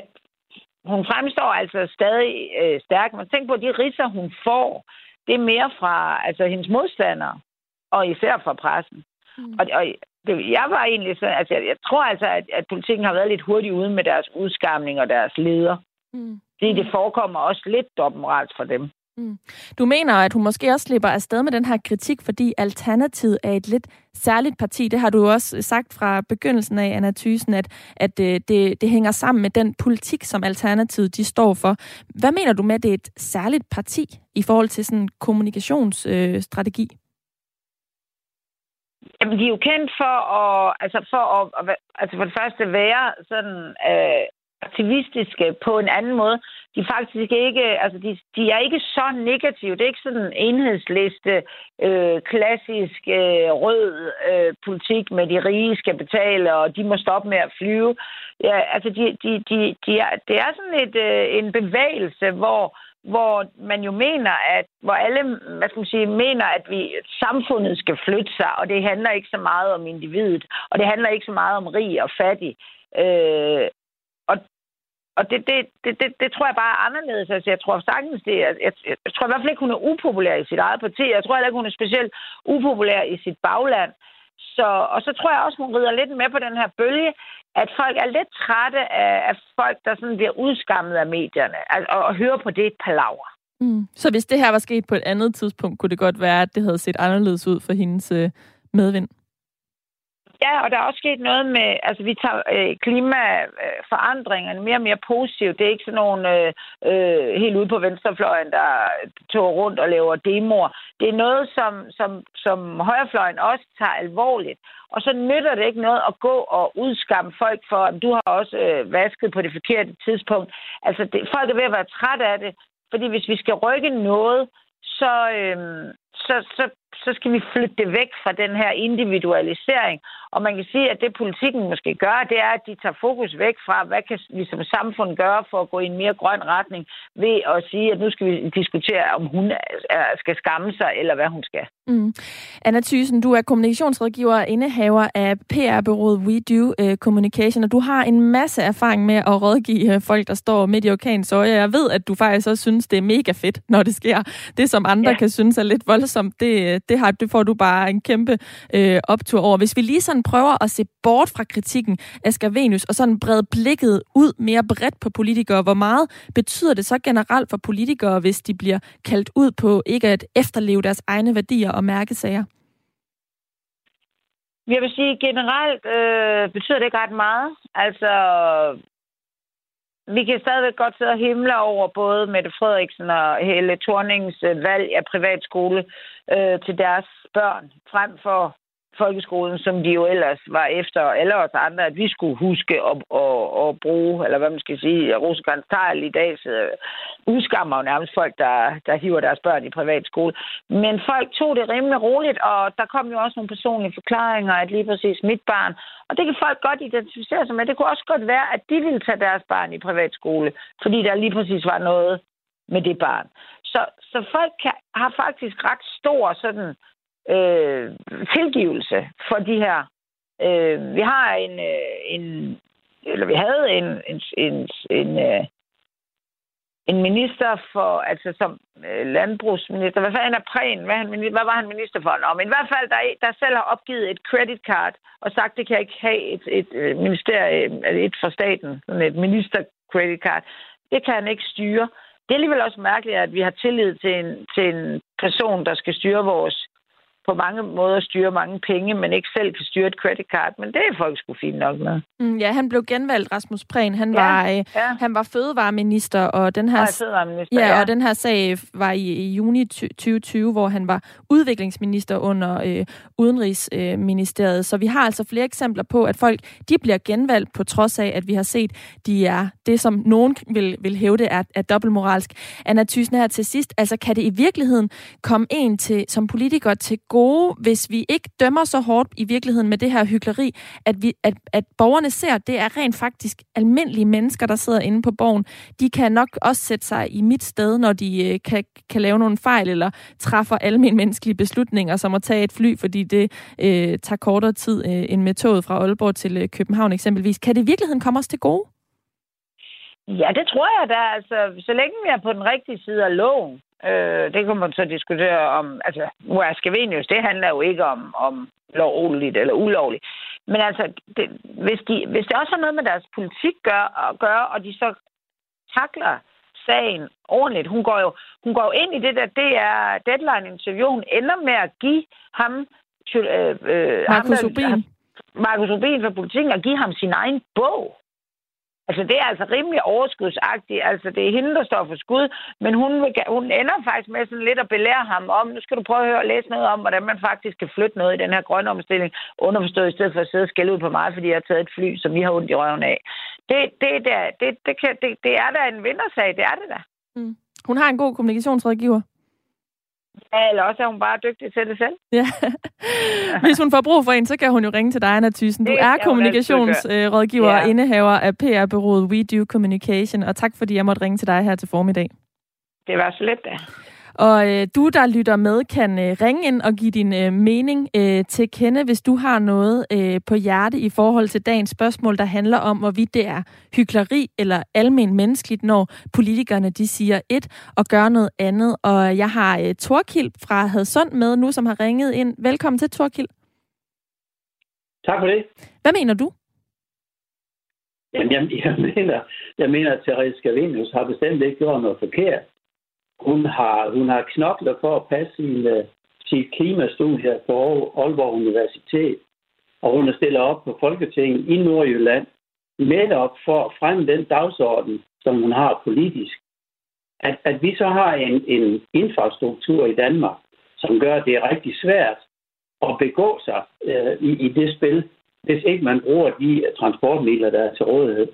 hun fremstår altså stadig øh, stærk. Men tænk på, de ridser, hun får, det er mere fra altså, hendes modstandere, og især fra pressen. Mm. Og, og det, jeg var egentlig sådan, altså, jeg, jeg tror altså, at, at politikken har været lidt hurtig ude med deres udskamning og deres leder. Mm. Det, det forekommer også lidt dobbeltmoralsk for dem. Mm. Du mener, at hun måske også slipper afsted med den her kritik, fordi Alternativet er et lidt særligt parti. Det har du også sagt fra begyndelsen af, Anna Thysen, at, at det, det hænger sammen med den politik, som Alternativet de står for. Hvad mener du med, at det er et særligt parti i forhold til sådan kommunikationsstrategi? Øh, Jamen, de er jo kendt for at, altså for at, altså for det første være sådan... Øh, aktivistiske på en anden måde. De er faktisk ikke, altså de, de er ikke så negative. Det er ikke sådan en enhedsliste, øh, klassisk øh, rød øh, politik med de rige skal betale, og de må stoppe med at flyve. Ja, altså de, de, de, de er, det er sådan et, øh, en bevægelse, hvor, hvor man jo mener, at hvor alle, hvad skal man sige, mener, at vi samfundet skal flytte sig, og det handler ikke så meget om individet, og det handler ikke så meget om rig og fattig. Øh, Og det, det, det, det, det tror jeg bare er anderledes. Altså, jeg tror sagtens, det er, jeg, jeg tror i hvert fald ikke, hun er upopulær i sit eget parti. Jeg tror heller ikke, hun er specielt upopulær i sit bagland. Så, og så tror jeg også, hun rider lidt med på den her bølge, at folk er lidt trætte af, af folk, der sådan bliver udskammet af medierne. Altså, og, og høre på det palaver. Mm. Så hvis det her var sket på et andet tidspunkt, kunne det godt være, at det havde set anderledes ud for hendes øh, medvind? Ja, og der er også sket noget med, altså vi tager øh, klimaforandringerne mere og mere positivt. Det er ikke sådan nogle øh, øh, helt ude på venstrefløjen, der tog rundt og laver demoer. Det er noget, som, som, som højrefløjen også tager alvorligt. Og så nytter det ikke noget at gå og udskamme folk for, at du har også øh, vasket på det forkerte tidspunkt. Altså det, folk er ved at være træt af det, fordi hvis vi skal rykke noget, så... Øh, Så, så, så skal vi flytte det væk fra den her individualisering. Og man kan sige, at det politikken måske gør, det er, at de tager fokus væk fra, hvad kan vi som samfund gøre for at gå i en mere grøn retning, ved at sige, at nu skal vi diskutere, om hun skal skamme sig, eller hvad hun skal. Mm. Anna Thysen, du er kommunikationsrådgiver og indehaver af P R-bureauet We Do Communication, og du har en masse erfaring med at rådgive folk, der står midt i orkanens øje. Jeg ved, at du faktisk også synes, det er mega fedt, når det sker. Det, som andre ja. kan synes er lidt voldsomt, som det, det, har, det får du bare en kæmpe øh, optur over. Hvis vi lige sådan prøver at se bort fra kritikken af Scavenius, og sådan brede blikket ud mere bredt på politikere, hvor meget betyder det så generelt for politikere, hvis de bliver kaldt ud på ikke at efterleve deres egne værdier og mærkesager? Jeg vil sige, generelt øh, betyder det ikke ret meget. Altså... Vi kan stadigvæk godt sidde og himle over både Mette Frederiksen og Helle Thornings valg af privatskole øh, til deres børn, frem for folkeskolen, som de jo ellers var efter, eller os andre, at vi skulle huske at, at, at bruge, eller hvad man skal sige, Rosengrens tegl i dag, så udskammer jo nærmest folk, der, der hiver deres børn i privatskole. Men folk tog det rimelig roligt, og der kom jo også nogle personlige forklaringer, at lige præcis mit barn, og det kan folk godt identificere sig med. Det kunne også godt være, at de ville tage deres barn i privatskole, fordi der lige præcis var noget med det barn. Så, så folk kan, har faktisk ret stor sådan øh, tilgivelse for de her. Øh, vi har en, øh, en eller vi havde en en en, en øh, en minister for, altså som øh, landbrugsminister, hvad fanden er prægen? Hvad, han, hvad var han minister for? Nå, men i hvert fald, der, der selv har opgivet et credit card og sagt, det kan jeg ikke have et, et, et ministerium, et fra staten, sådan et minister credit card. Det kan han ikke styre. Det er alligevel også mærkeligt, at vi har tillid til en, til en person, der skal styre vores, på mange måder styre mange penge, men ikke selv kan styre et credit card, men det er folk sgu fint nok med. Mm, ja, han blev genvalgt, Rasmus Prehn. Han, ja, var, øh, ja. han var fødevareminister, og den her, Nej, ja, ja. og den her sag var i, i juni tyve tyve, hvor han var udviklingsminister under øh, Udenrigsministeriet. Så vi har altså flere eksempler på, at folk de bliver genvalgt, på trods af, at vi har set, de er det, som nogen vil, vil hævde, er, er dobbeltmoralsk. Anna Thysen her til sidst, altså kan det i virkeligheden komme en til, som politiker til gode, hvis vi ikke dømmer så hårdt i virkeligheden med det her hykleri, at, vi, at, at borgerne ser, at det er rent faktisk almindelige mennesker, der sidder inde på borgen. De kan nok også sætte sig i mit sted, når de kan, kan lave nogle fejl eller træffer almenmenneskelige beslutninger, som at tage et fly, fordi det øh, tager kortere tid øh, end med toget fra Aalborg til øh, København eksempelvis. Kan det i virkeligheden komme os til gode? Ja, det tror jeg da. Altså, så længe vi er på den rigtige side af loven, Øh, det kunne man så diskutere om, altså, hvor er Scavenius, det handler jo ikke om, om lovligt eller ulovligt. Men altså, det, hvis, de, hvis det også har noget med deres politik gør, at gøre, og de så takler sagen ordentligt. Hun går jo, hun går jo ind i det der, det er deadline-interview, hun ender med at give ham, øh, øh, Markus Rubin. Markus Rubin fra Politiken, og give ham sin egen bog. Altså, det er altså rimelig overskudsagtigt. Altså, det er hende, der står for skud, men hun, vil, hun ender faktisk med sådan lidt at belære ham om, nu skal du prøve at høre og læse noget om, hvordan man faktisk kan flytte noget i den her grønne omstilling, underforstået i stedet for at sidde og skælde ud på mig, fordi jeg har taget et fly, som vi har ondt i røven af. Det, det, der, det, det, kan, det, det er da en vindersag, det er det da. Mm. Hun har en god kommunikationsrådgiver. Ja, eller også er hun bare dygtig til det selv. Ja. Hvis hun får brug for en, så kan hun jo ringe til dig, Anna Thysen. Du er kommunikationsrådgiver og indehaver af P R-bureauet We Do Communication. Og tak, fordi jeg måtte ringe til dig her til formiddag. Det var så lidt, da. Og øh, du, der lytter med, kan øh, ringe ind og give din øh, mening øh, til kende, hvis du har noget øh, på hjerte i forhold til dagens spørgsmål, der handler om, hvorvidt det er hykleri eller almen menneskeligt, når politikerne de siger et og gør noget andet. Og jeg har øh, Thorkild fra Hadsund med nu, som har ringet ind. Velkommen til, Thorkild. Tak for det. Hvad mener du? Jamen, jeg, jeg, mener, jeg mener, at Theresia Scavenius har bestemt ikke gjort noget forkert. Hun har, hun har knoklet for at passe sin, sit klimastudie på Aalborg Universitet, og hun er stillet op på Folketinget i Nordjylland, netop for at fremme den dagsorden, som hun har politisk. At, at vi så har en, en infrastruktur i Danmark, som gør, at det er rigtig svært at begå sig øh, i, i det spil, hvis ikke man bruger de transportmidler, der er til rådighed.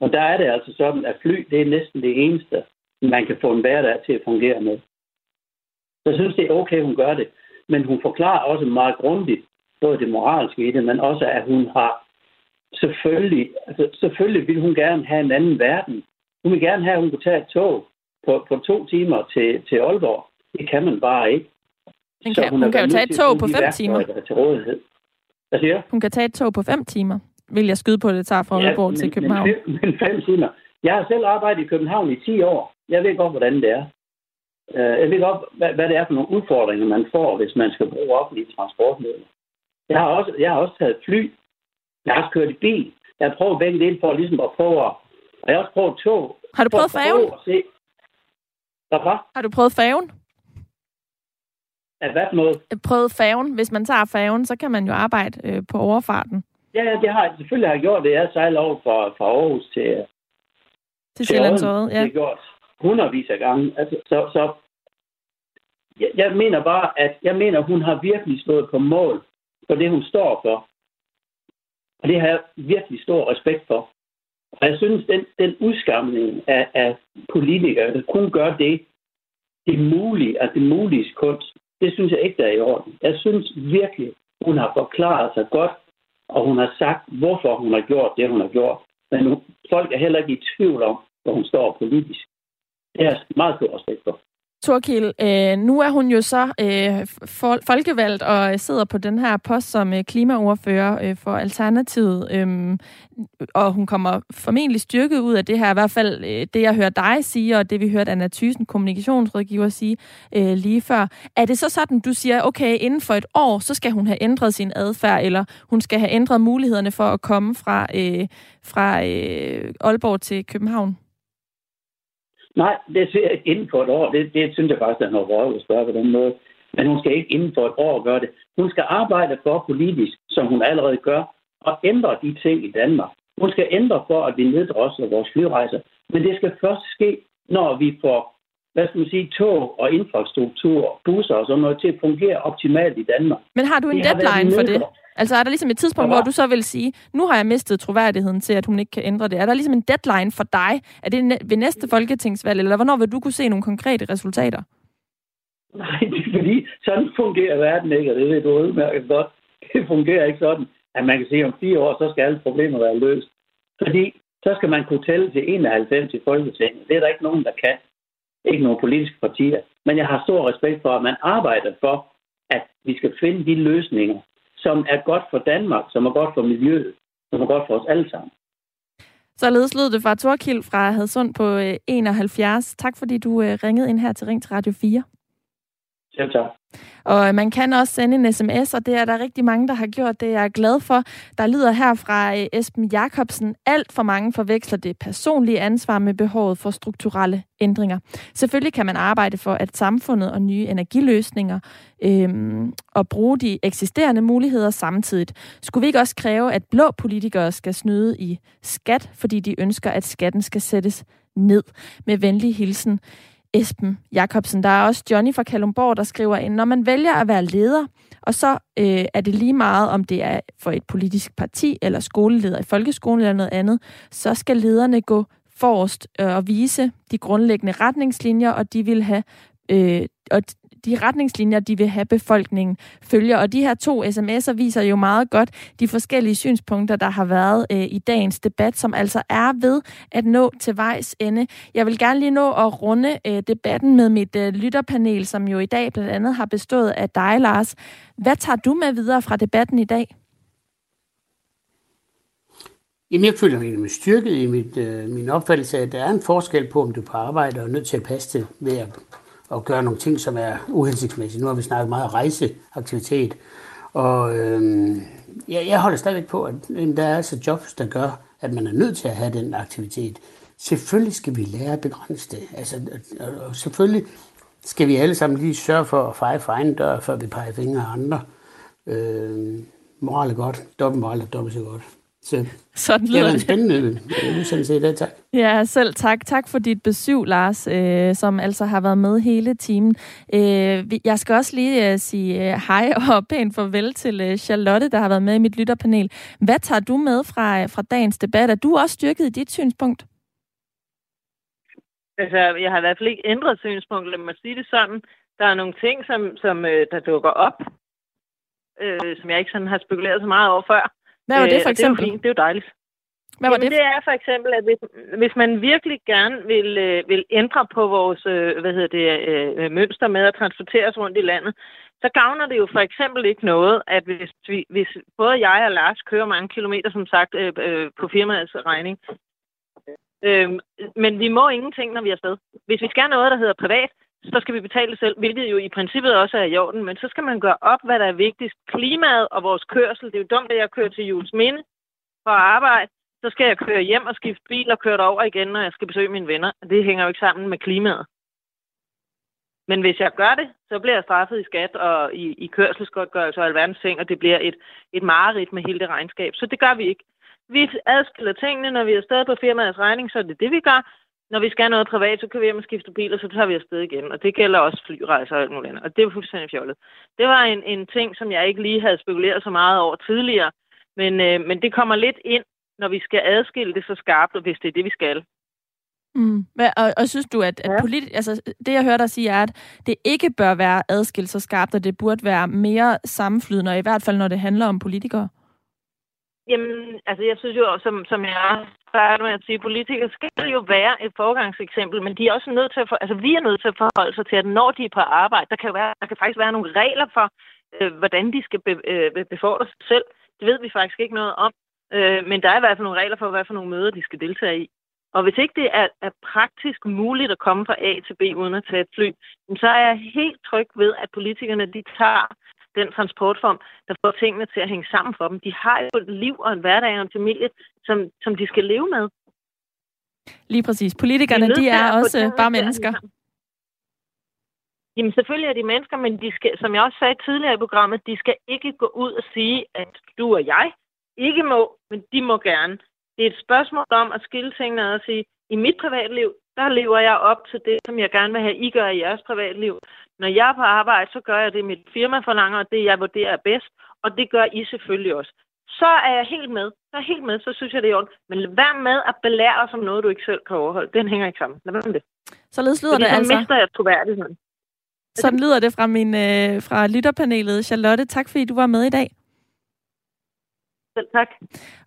Og der er det altså sådan, at fly, det er næsten det eneste, man kan få en hverdag til at fungere med. Jeg synes, det er okay, hun gør det. Men hun forklarer også meget grundigt, både det moralske i det, men også, at hun har selvfølgelig, altså selvfølgelig vil hun gerne have en anden verden. Hun vil gerne have, at hun kunne tage et tog på, på to timer til, til Aalborg. Det kan man bare ikke. Kan, Så hun hun kan jo tage et tog på fem timer. Hvad siger? Hun kan tage et tog på fem timer, vil jeg skyde på, det tager fra Aalborg ja, til København. Men, men fem timer. Jeg har selv arbejdet i København i ti år. Jeg ved godt, hvordan det er. Jeg ved godt, hvad det er for nogle udfordringer, man får, hvis man skal bruge offentlige transportmidler. Jeg har også, jeg har også taget fly. Jeg har også kørt i bil. Jeg har prøvet begge dele for ligesom at prøve at... Og jeg har også prøvet tog. Har du prøvet færgen? Har du prøvet færgen? Af hvad måde? Prøvet færgen. Hvis man tager færgen, så kan man jo arbejde øh, på overfarten. Ja, ja, det har jeg selvfølgelig har gjort. Det er sejlet over fra, fra Aarhus til... Til Sjællandsøjet, ja. Det er gjort hundredvis af gange. Altså, så, så jeg, jeg mener bare, at jeg mener, hun har virkelig stået på mål for det, hun står for. Og det har jeg virkelig stor respekt for. Og jeg synes, den, den udskamning af, af politikere, der kun gør det, det mulige og det muliges kunst, det synes jeg ikke, der er i orden. Jeg synes virkelig, hun har forklaret sig godt, og hun har sagt, hvorfor hun har gjort det, hun har gjort. Men folk er heller ikke i tvivl om, hvor hun står politisk. Det er meget stor respekt for. Thorkild, øh, nu er hun jo så øh, for, folkevalgt og sidder på den her post som øh, klimaordfører øh, for Alternativet, øh, og hun kommer formentlig styrket ud af det her, i hvert fald øh, det, jeg hører dig sige, og det, vi hørte Anna Thysen, kommunikationsrådgiver, sige øh, lige før. Er det så sådan, du siger, okay, inden for et år, så skal hun have ændret sin adfærd, eller hun skal have ændret mulighederne for at komme fra, øh, fra øh, Aalborg til København? Nej, det ser jeg ikke inden for et år. Det, det synes jeg faktisk er noget røv at spørge på den måde. Men hun skal ikke inden for et år gøre det. Hun skal arbejde for politisk, som hun allerede gør, og ændre de ting i Danmark. Hun skal ændre for, at vi neddrosler vores flyrejser. Men det skal først ske, når vi får, hvad skal man sige, tog og infrastruktur, busser og sådan noget til at fungere optimalt i Danmark. Men har du en det deadline for det? Altså er der ligesom et tidspunkt, hvor du så vil sige, nu har jeg mistet troværdigheden til, at hun ikke kan ændre det. Er der ligesom en deadline for dig? Er det ved næste folketingsvalg, eller hvornår vil du kunne se nogle konkrete resultater? Nej, det er fordi, sådan fungerer verden ikke, og det ved du udmærket godt. Det fungerer ikke sådan, at man kan sige, at om fire år, så skal alle problemer være løst. Fordi så skal man kunne tælle til enoghalvfems i Folketinget. Det er der ikke nogen, der kan. Ikke nogen politiske partier. Men jeg har stor respekt for, at man arbejder for, at vi skal finde de løsninger, som er godt for Danmark, som er godt for miljøet, som er godt for os alle sammen. Således lød det fra Thorkild fra Hadsund på enoghalvfjerds. Tak fordi du ringede ind her til Ring til Radio fire. Selv tak. Og man kan også sende en sms, og det er der rigtig mange, der har gjort. Det er jeg glad for. Der lyder her fra Esben Jacobsen. Alt for mange forveksler det personlige ansvar med behovet for strukturelle ændringer. Selvfølgelig kan man arbejde for, at samfundet og nye energiløsninger øhm, og bruge de eksisterende muligheder samtidig. Skulle vi ikke også kræve, at blå politikere skal snyde i skat, fordi de ønsker, at skatten skal sættes ned? Med venlig hilsen, Esben Jacobsen. Der er også Johnny fra Kalundborg, der skriver ind, når man vælger at være leder, og så øh, er det lige meget, om det er for et politisk parti, eller skoleleder i folkeskolen, eller noget andet, så skal lederne gå forrest øh, og vise de grundlæggende retningslinjer, og de vil have øh, og de retningslinjer, de vil have befolkningen følger. Og de her to sms'er viser jo meget godt de forskellige synspunkter, der har været øh, i dagens debat, som altså er ved at nå til vejs ende. Jeg vil gerne lige nå at runde øh, debatten med mit øh, lytterpanel, som jo i dag blandt andet har bestået af dig, Lars. Hvad tager du med videre fra debatten i dag? Jamen, jeg føler mig styrket i mit, øh, min opfattelse af, at der er en forskel på, om du på arbejde og er nødt til at passe til ved at og gøre nogle ting, som er uhensigtsmæssige. Nu har vi snakket meget om rejseaktivitet, og øhm, jeg, jeg holder stadigvæk på, at øhm, der er altså jobs, der gør, at man er nødt til at have den aktivitet. Selvfølgelig skal vi lære at begrænse det, altså, og, og selvfølgelig skal vi alle sammen lige sørge for at feje for egen dør, før vi peger fingre af andre. Øhm, moral er godt, dobbeltmoral er dobbelt så godt. Så sådan lyder det. Det var en spændende udsendelse i dag, tak. Ja, selv tak. Tak for dit besøg, Lars, øh, som altså har været med hele timen. Øh, jeg skal også lige øh, sige øh, hej og pænt farvel til øh, Charlotte, der har været med i mit lytterpanel. Hvad tager du med fra, fra dagens debat? Er du også styrket i dit synspunkt? Altså, jeg har i hvert fald ikke ændret synspunkt, lad mig sige det sådan. Der er nogle ting, som, som øh, der dukker op, øh, som jeg ikke sådan har spekuleret så meget over før. Hvad var det for eksempel? Det er jo, det er jo dejligt. Hvad var Jamen, det, for... det er for eksempel, at hvis, hvis man virkelig gerne vil, øh, vil ændre på vores øh, hvad hedder det, øh, mønster med at transportere os rundt i landet, så gavner det jo for eksempel ikke noget, at hvis, vi, hvis både jeg og Lars kører mange kilometer, som sagt, øh, øh, på firmaets regning. Øh, men vi må ingenting, når vi er afsted. Hvis vi skal have noget, der hedder privat, så skal vi betale selv, hvilket jo i princippet også er i orden, men så skal man gøre op, hvad der er vigtigst. Klimaet og vores kørsel, det er jo dumt, at jeg kører til Juelsminde for at arbejde, så skal jeg køre hjem og skifte bil og køre derover igen, når jeg skal besøge mine venner. Det hænger jo ikke sammen med klimaet. Men hvis jeg gør det, så bliver jeg straffet i skat og i, i kørselsgodtgørelse og alverdens ting, og det bliver et, et mareridt med hele det regnskab. Så det gør vi ikke. Vi adskiller tingene, når vi er stadig på firmaets regning, så er det det, vi gør. Når vi skal have noget privat, så kan vi hjem og skifte bil, og så tager vi afsted igen. Og det gælder også flyrejser og alt muligt andet. Og det er fuldstændig fjollet. Det var en, en ting, som jeg ikke lige havde spekuleret så meget over tidligere. Men, øh, men det kommer lidt ind, når vi skal adskille det så skarpt, og hvis det er det, vi skal. Mm. Og, og synes du, at, at politi- altså, det jeg hører dig sige er, at det ikke bør være adskilt så skarpt, og det burde være mere sammenflydende, i hvert fald når det handler om politikere? Jamen, altså jeg synes jo, som, som jeg starter med at sige, politikere skal jo være et foregangseksempel, men de er også nødt til at for, altså vi er nødt til at forholde sig til, at når de er på arbejde, der kan, jo være, der kan faktisk være nogle regler for, øh, hvordan de skal be, øh, befordre sig selv. Det ved vi faktisk ikke noget om, øh, men der er i hvert fald nogle regler for, hvad for nogle møder de skal deltage i. Og hvis ikke det er, er praktisk muligt at komme fra A til B uden at tage et fly, så er jeg helt tryg ved, at politikerne de tager den transportform, der får tingene til at hænge sammen for dem. De har jo et liv og en hverdag og en familie, som, som de skal leve med. Lige præcis. Politikerne, de er, de er også tænker, bare mennesker. Jamen selvfølgelig er de mennesker, men de skal, som jeg også sagde tidligere i programmet, de skal ikke gå ud og sige, at du og jeg ikke må, men de må gerne. Det er et spørgsmål om at skille tingene og sige, i mit privatliv, der lever jeg op til det, som jeg gerne vil have, I gør i jeres privatliv. Når jeg er på arbejde, så gør jeg det, mit firma forlanger, og det jeg vurderer er bedst, og det gør I selvfølgelig også. Så er jeg helt med. Så er jeg helt med, så synes jeg, det er ordentligt. Men vær med at belære os om noget, du ikke selv kan overholde. Den hænger ikke sammen. Lad være med det. Således lyder det altså. Så mister jeg troværdigheden. Sådan lyder det fra, min, øh, fra lytterpanelet. Charlotte, tak fordi du var med i dag. Tak.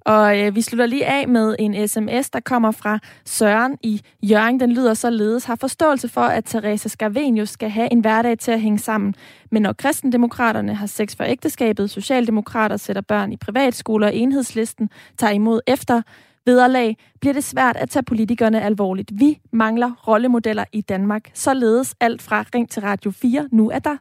Og øh, vi slutter lige af med en sms, der kommer fra Søren i Jørring. Den lyder således. Har forståelse for, at Theresia Scavenius skal have en hverdag til at hænge sammen. Men når kristendemokraterne har sex for ægteskabet, socialdemokrater sætter børn i privatskoler og enhedslisten, tager imod efter vederlag, bliver det svært at tage politikerne alvorligt. Vi mangler rollemodeller i Danmark. Således alt fra Ring til Radio fire. Nu er der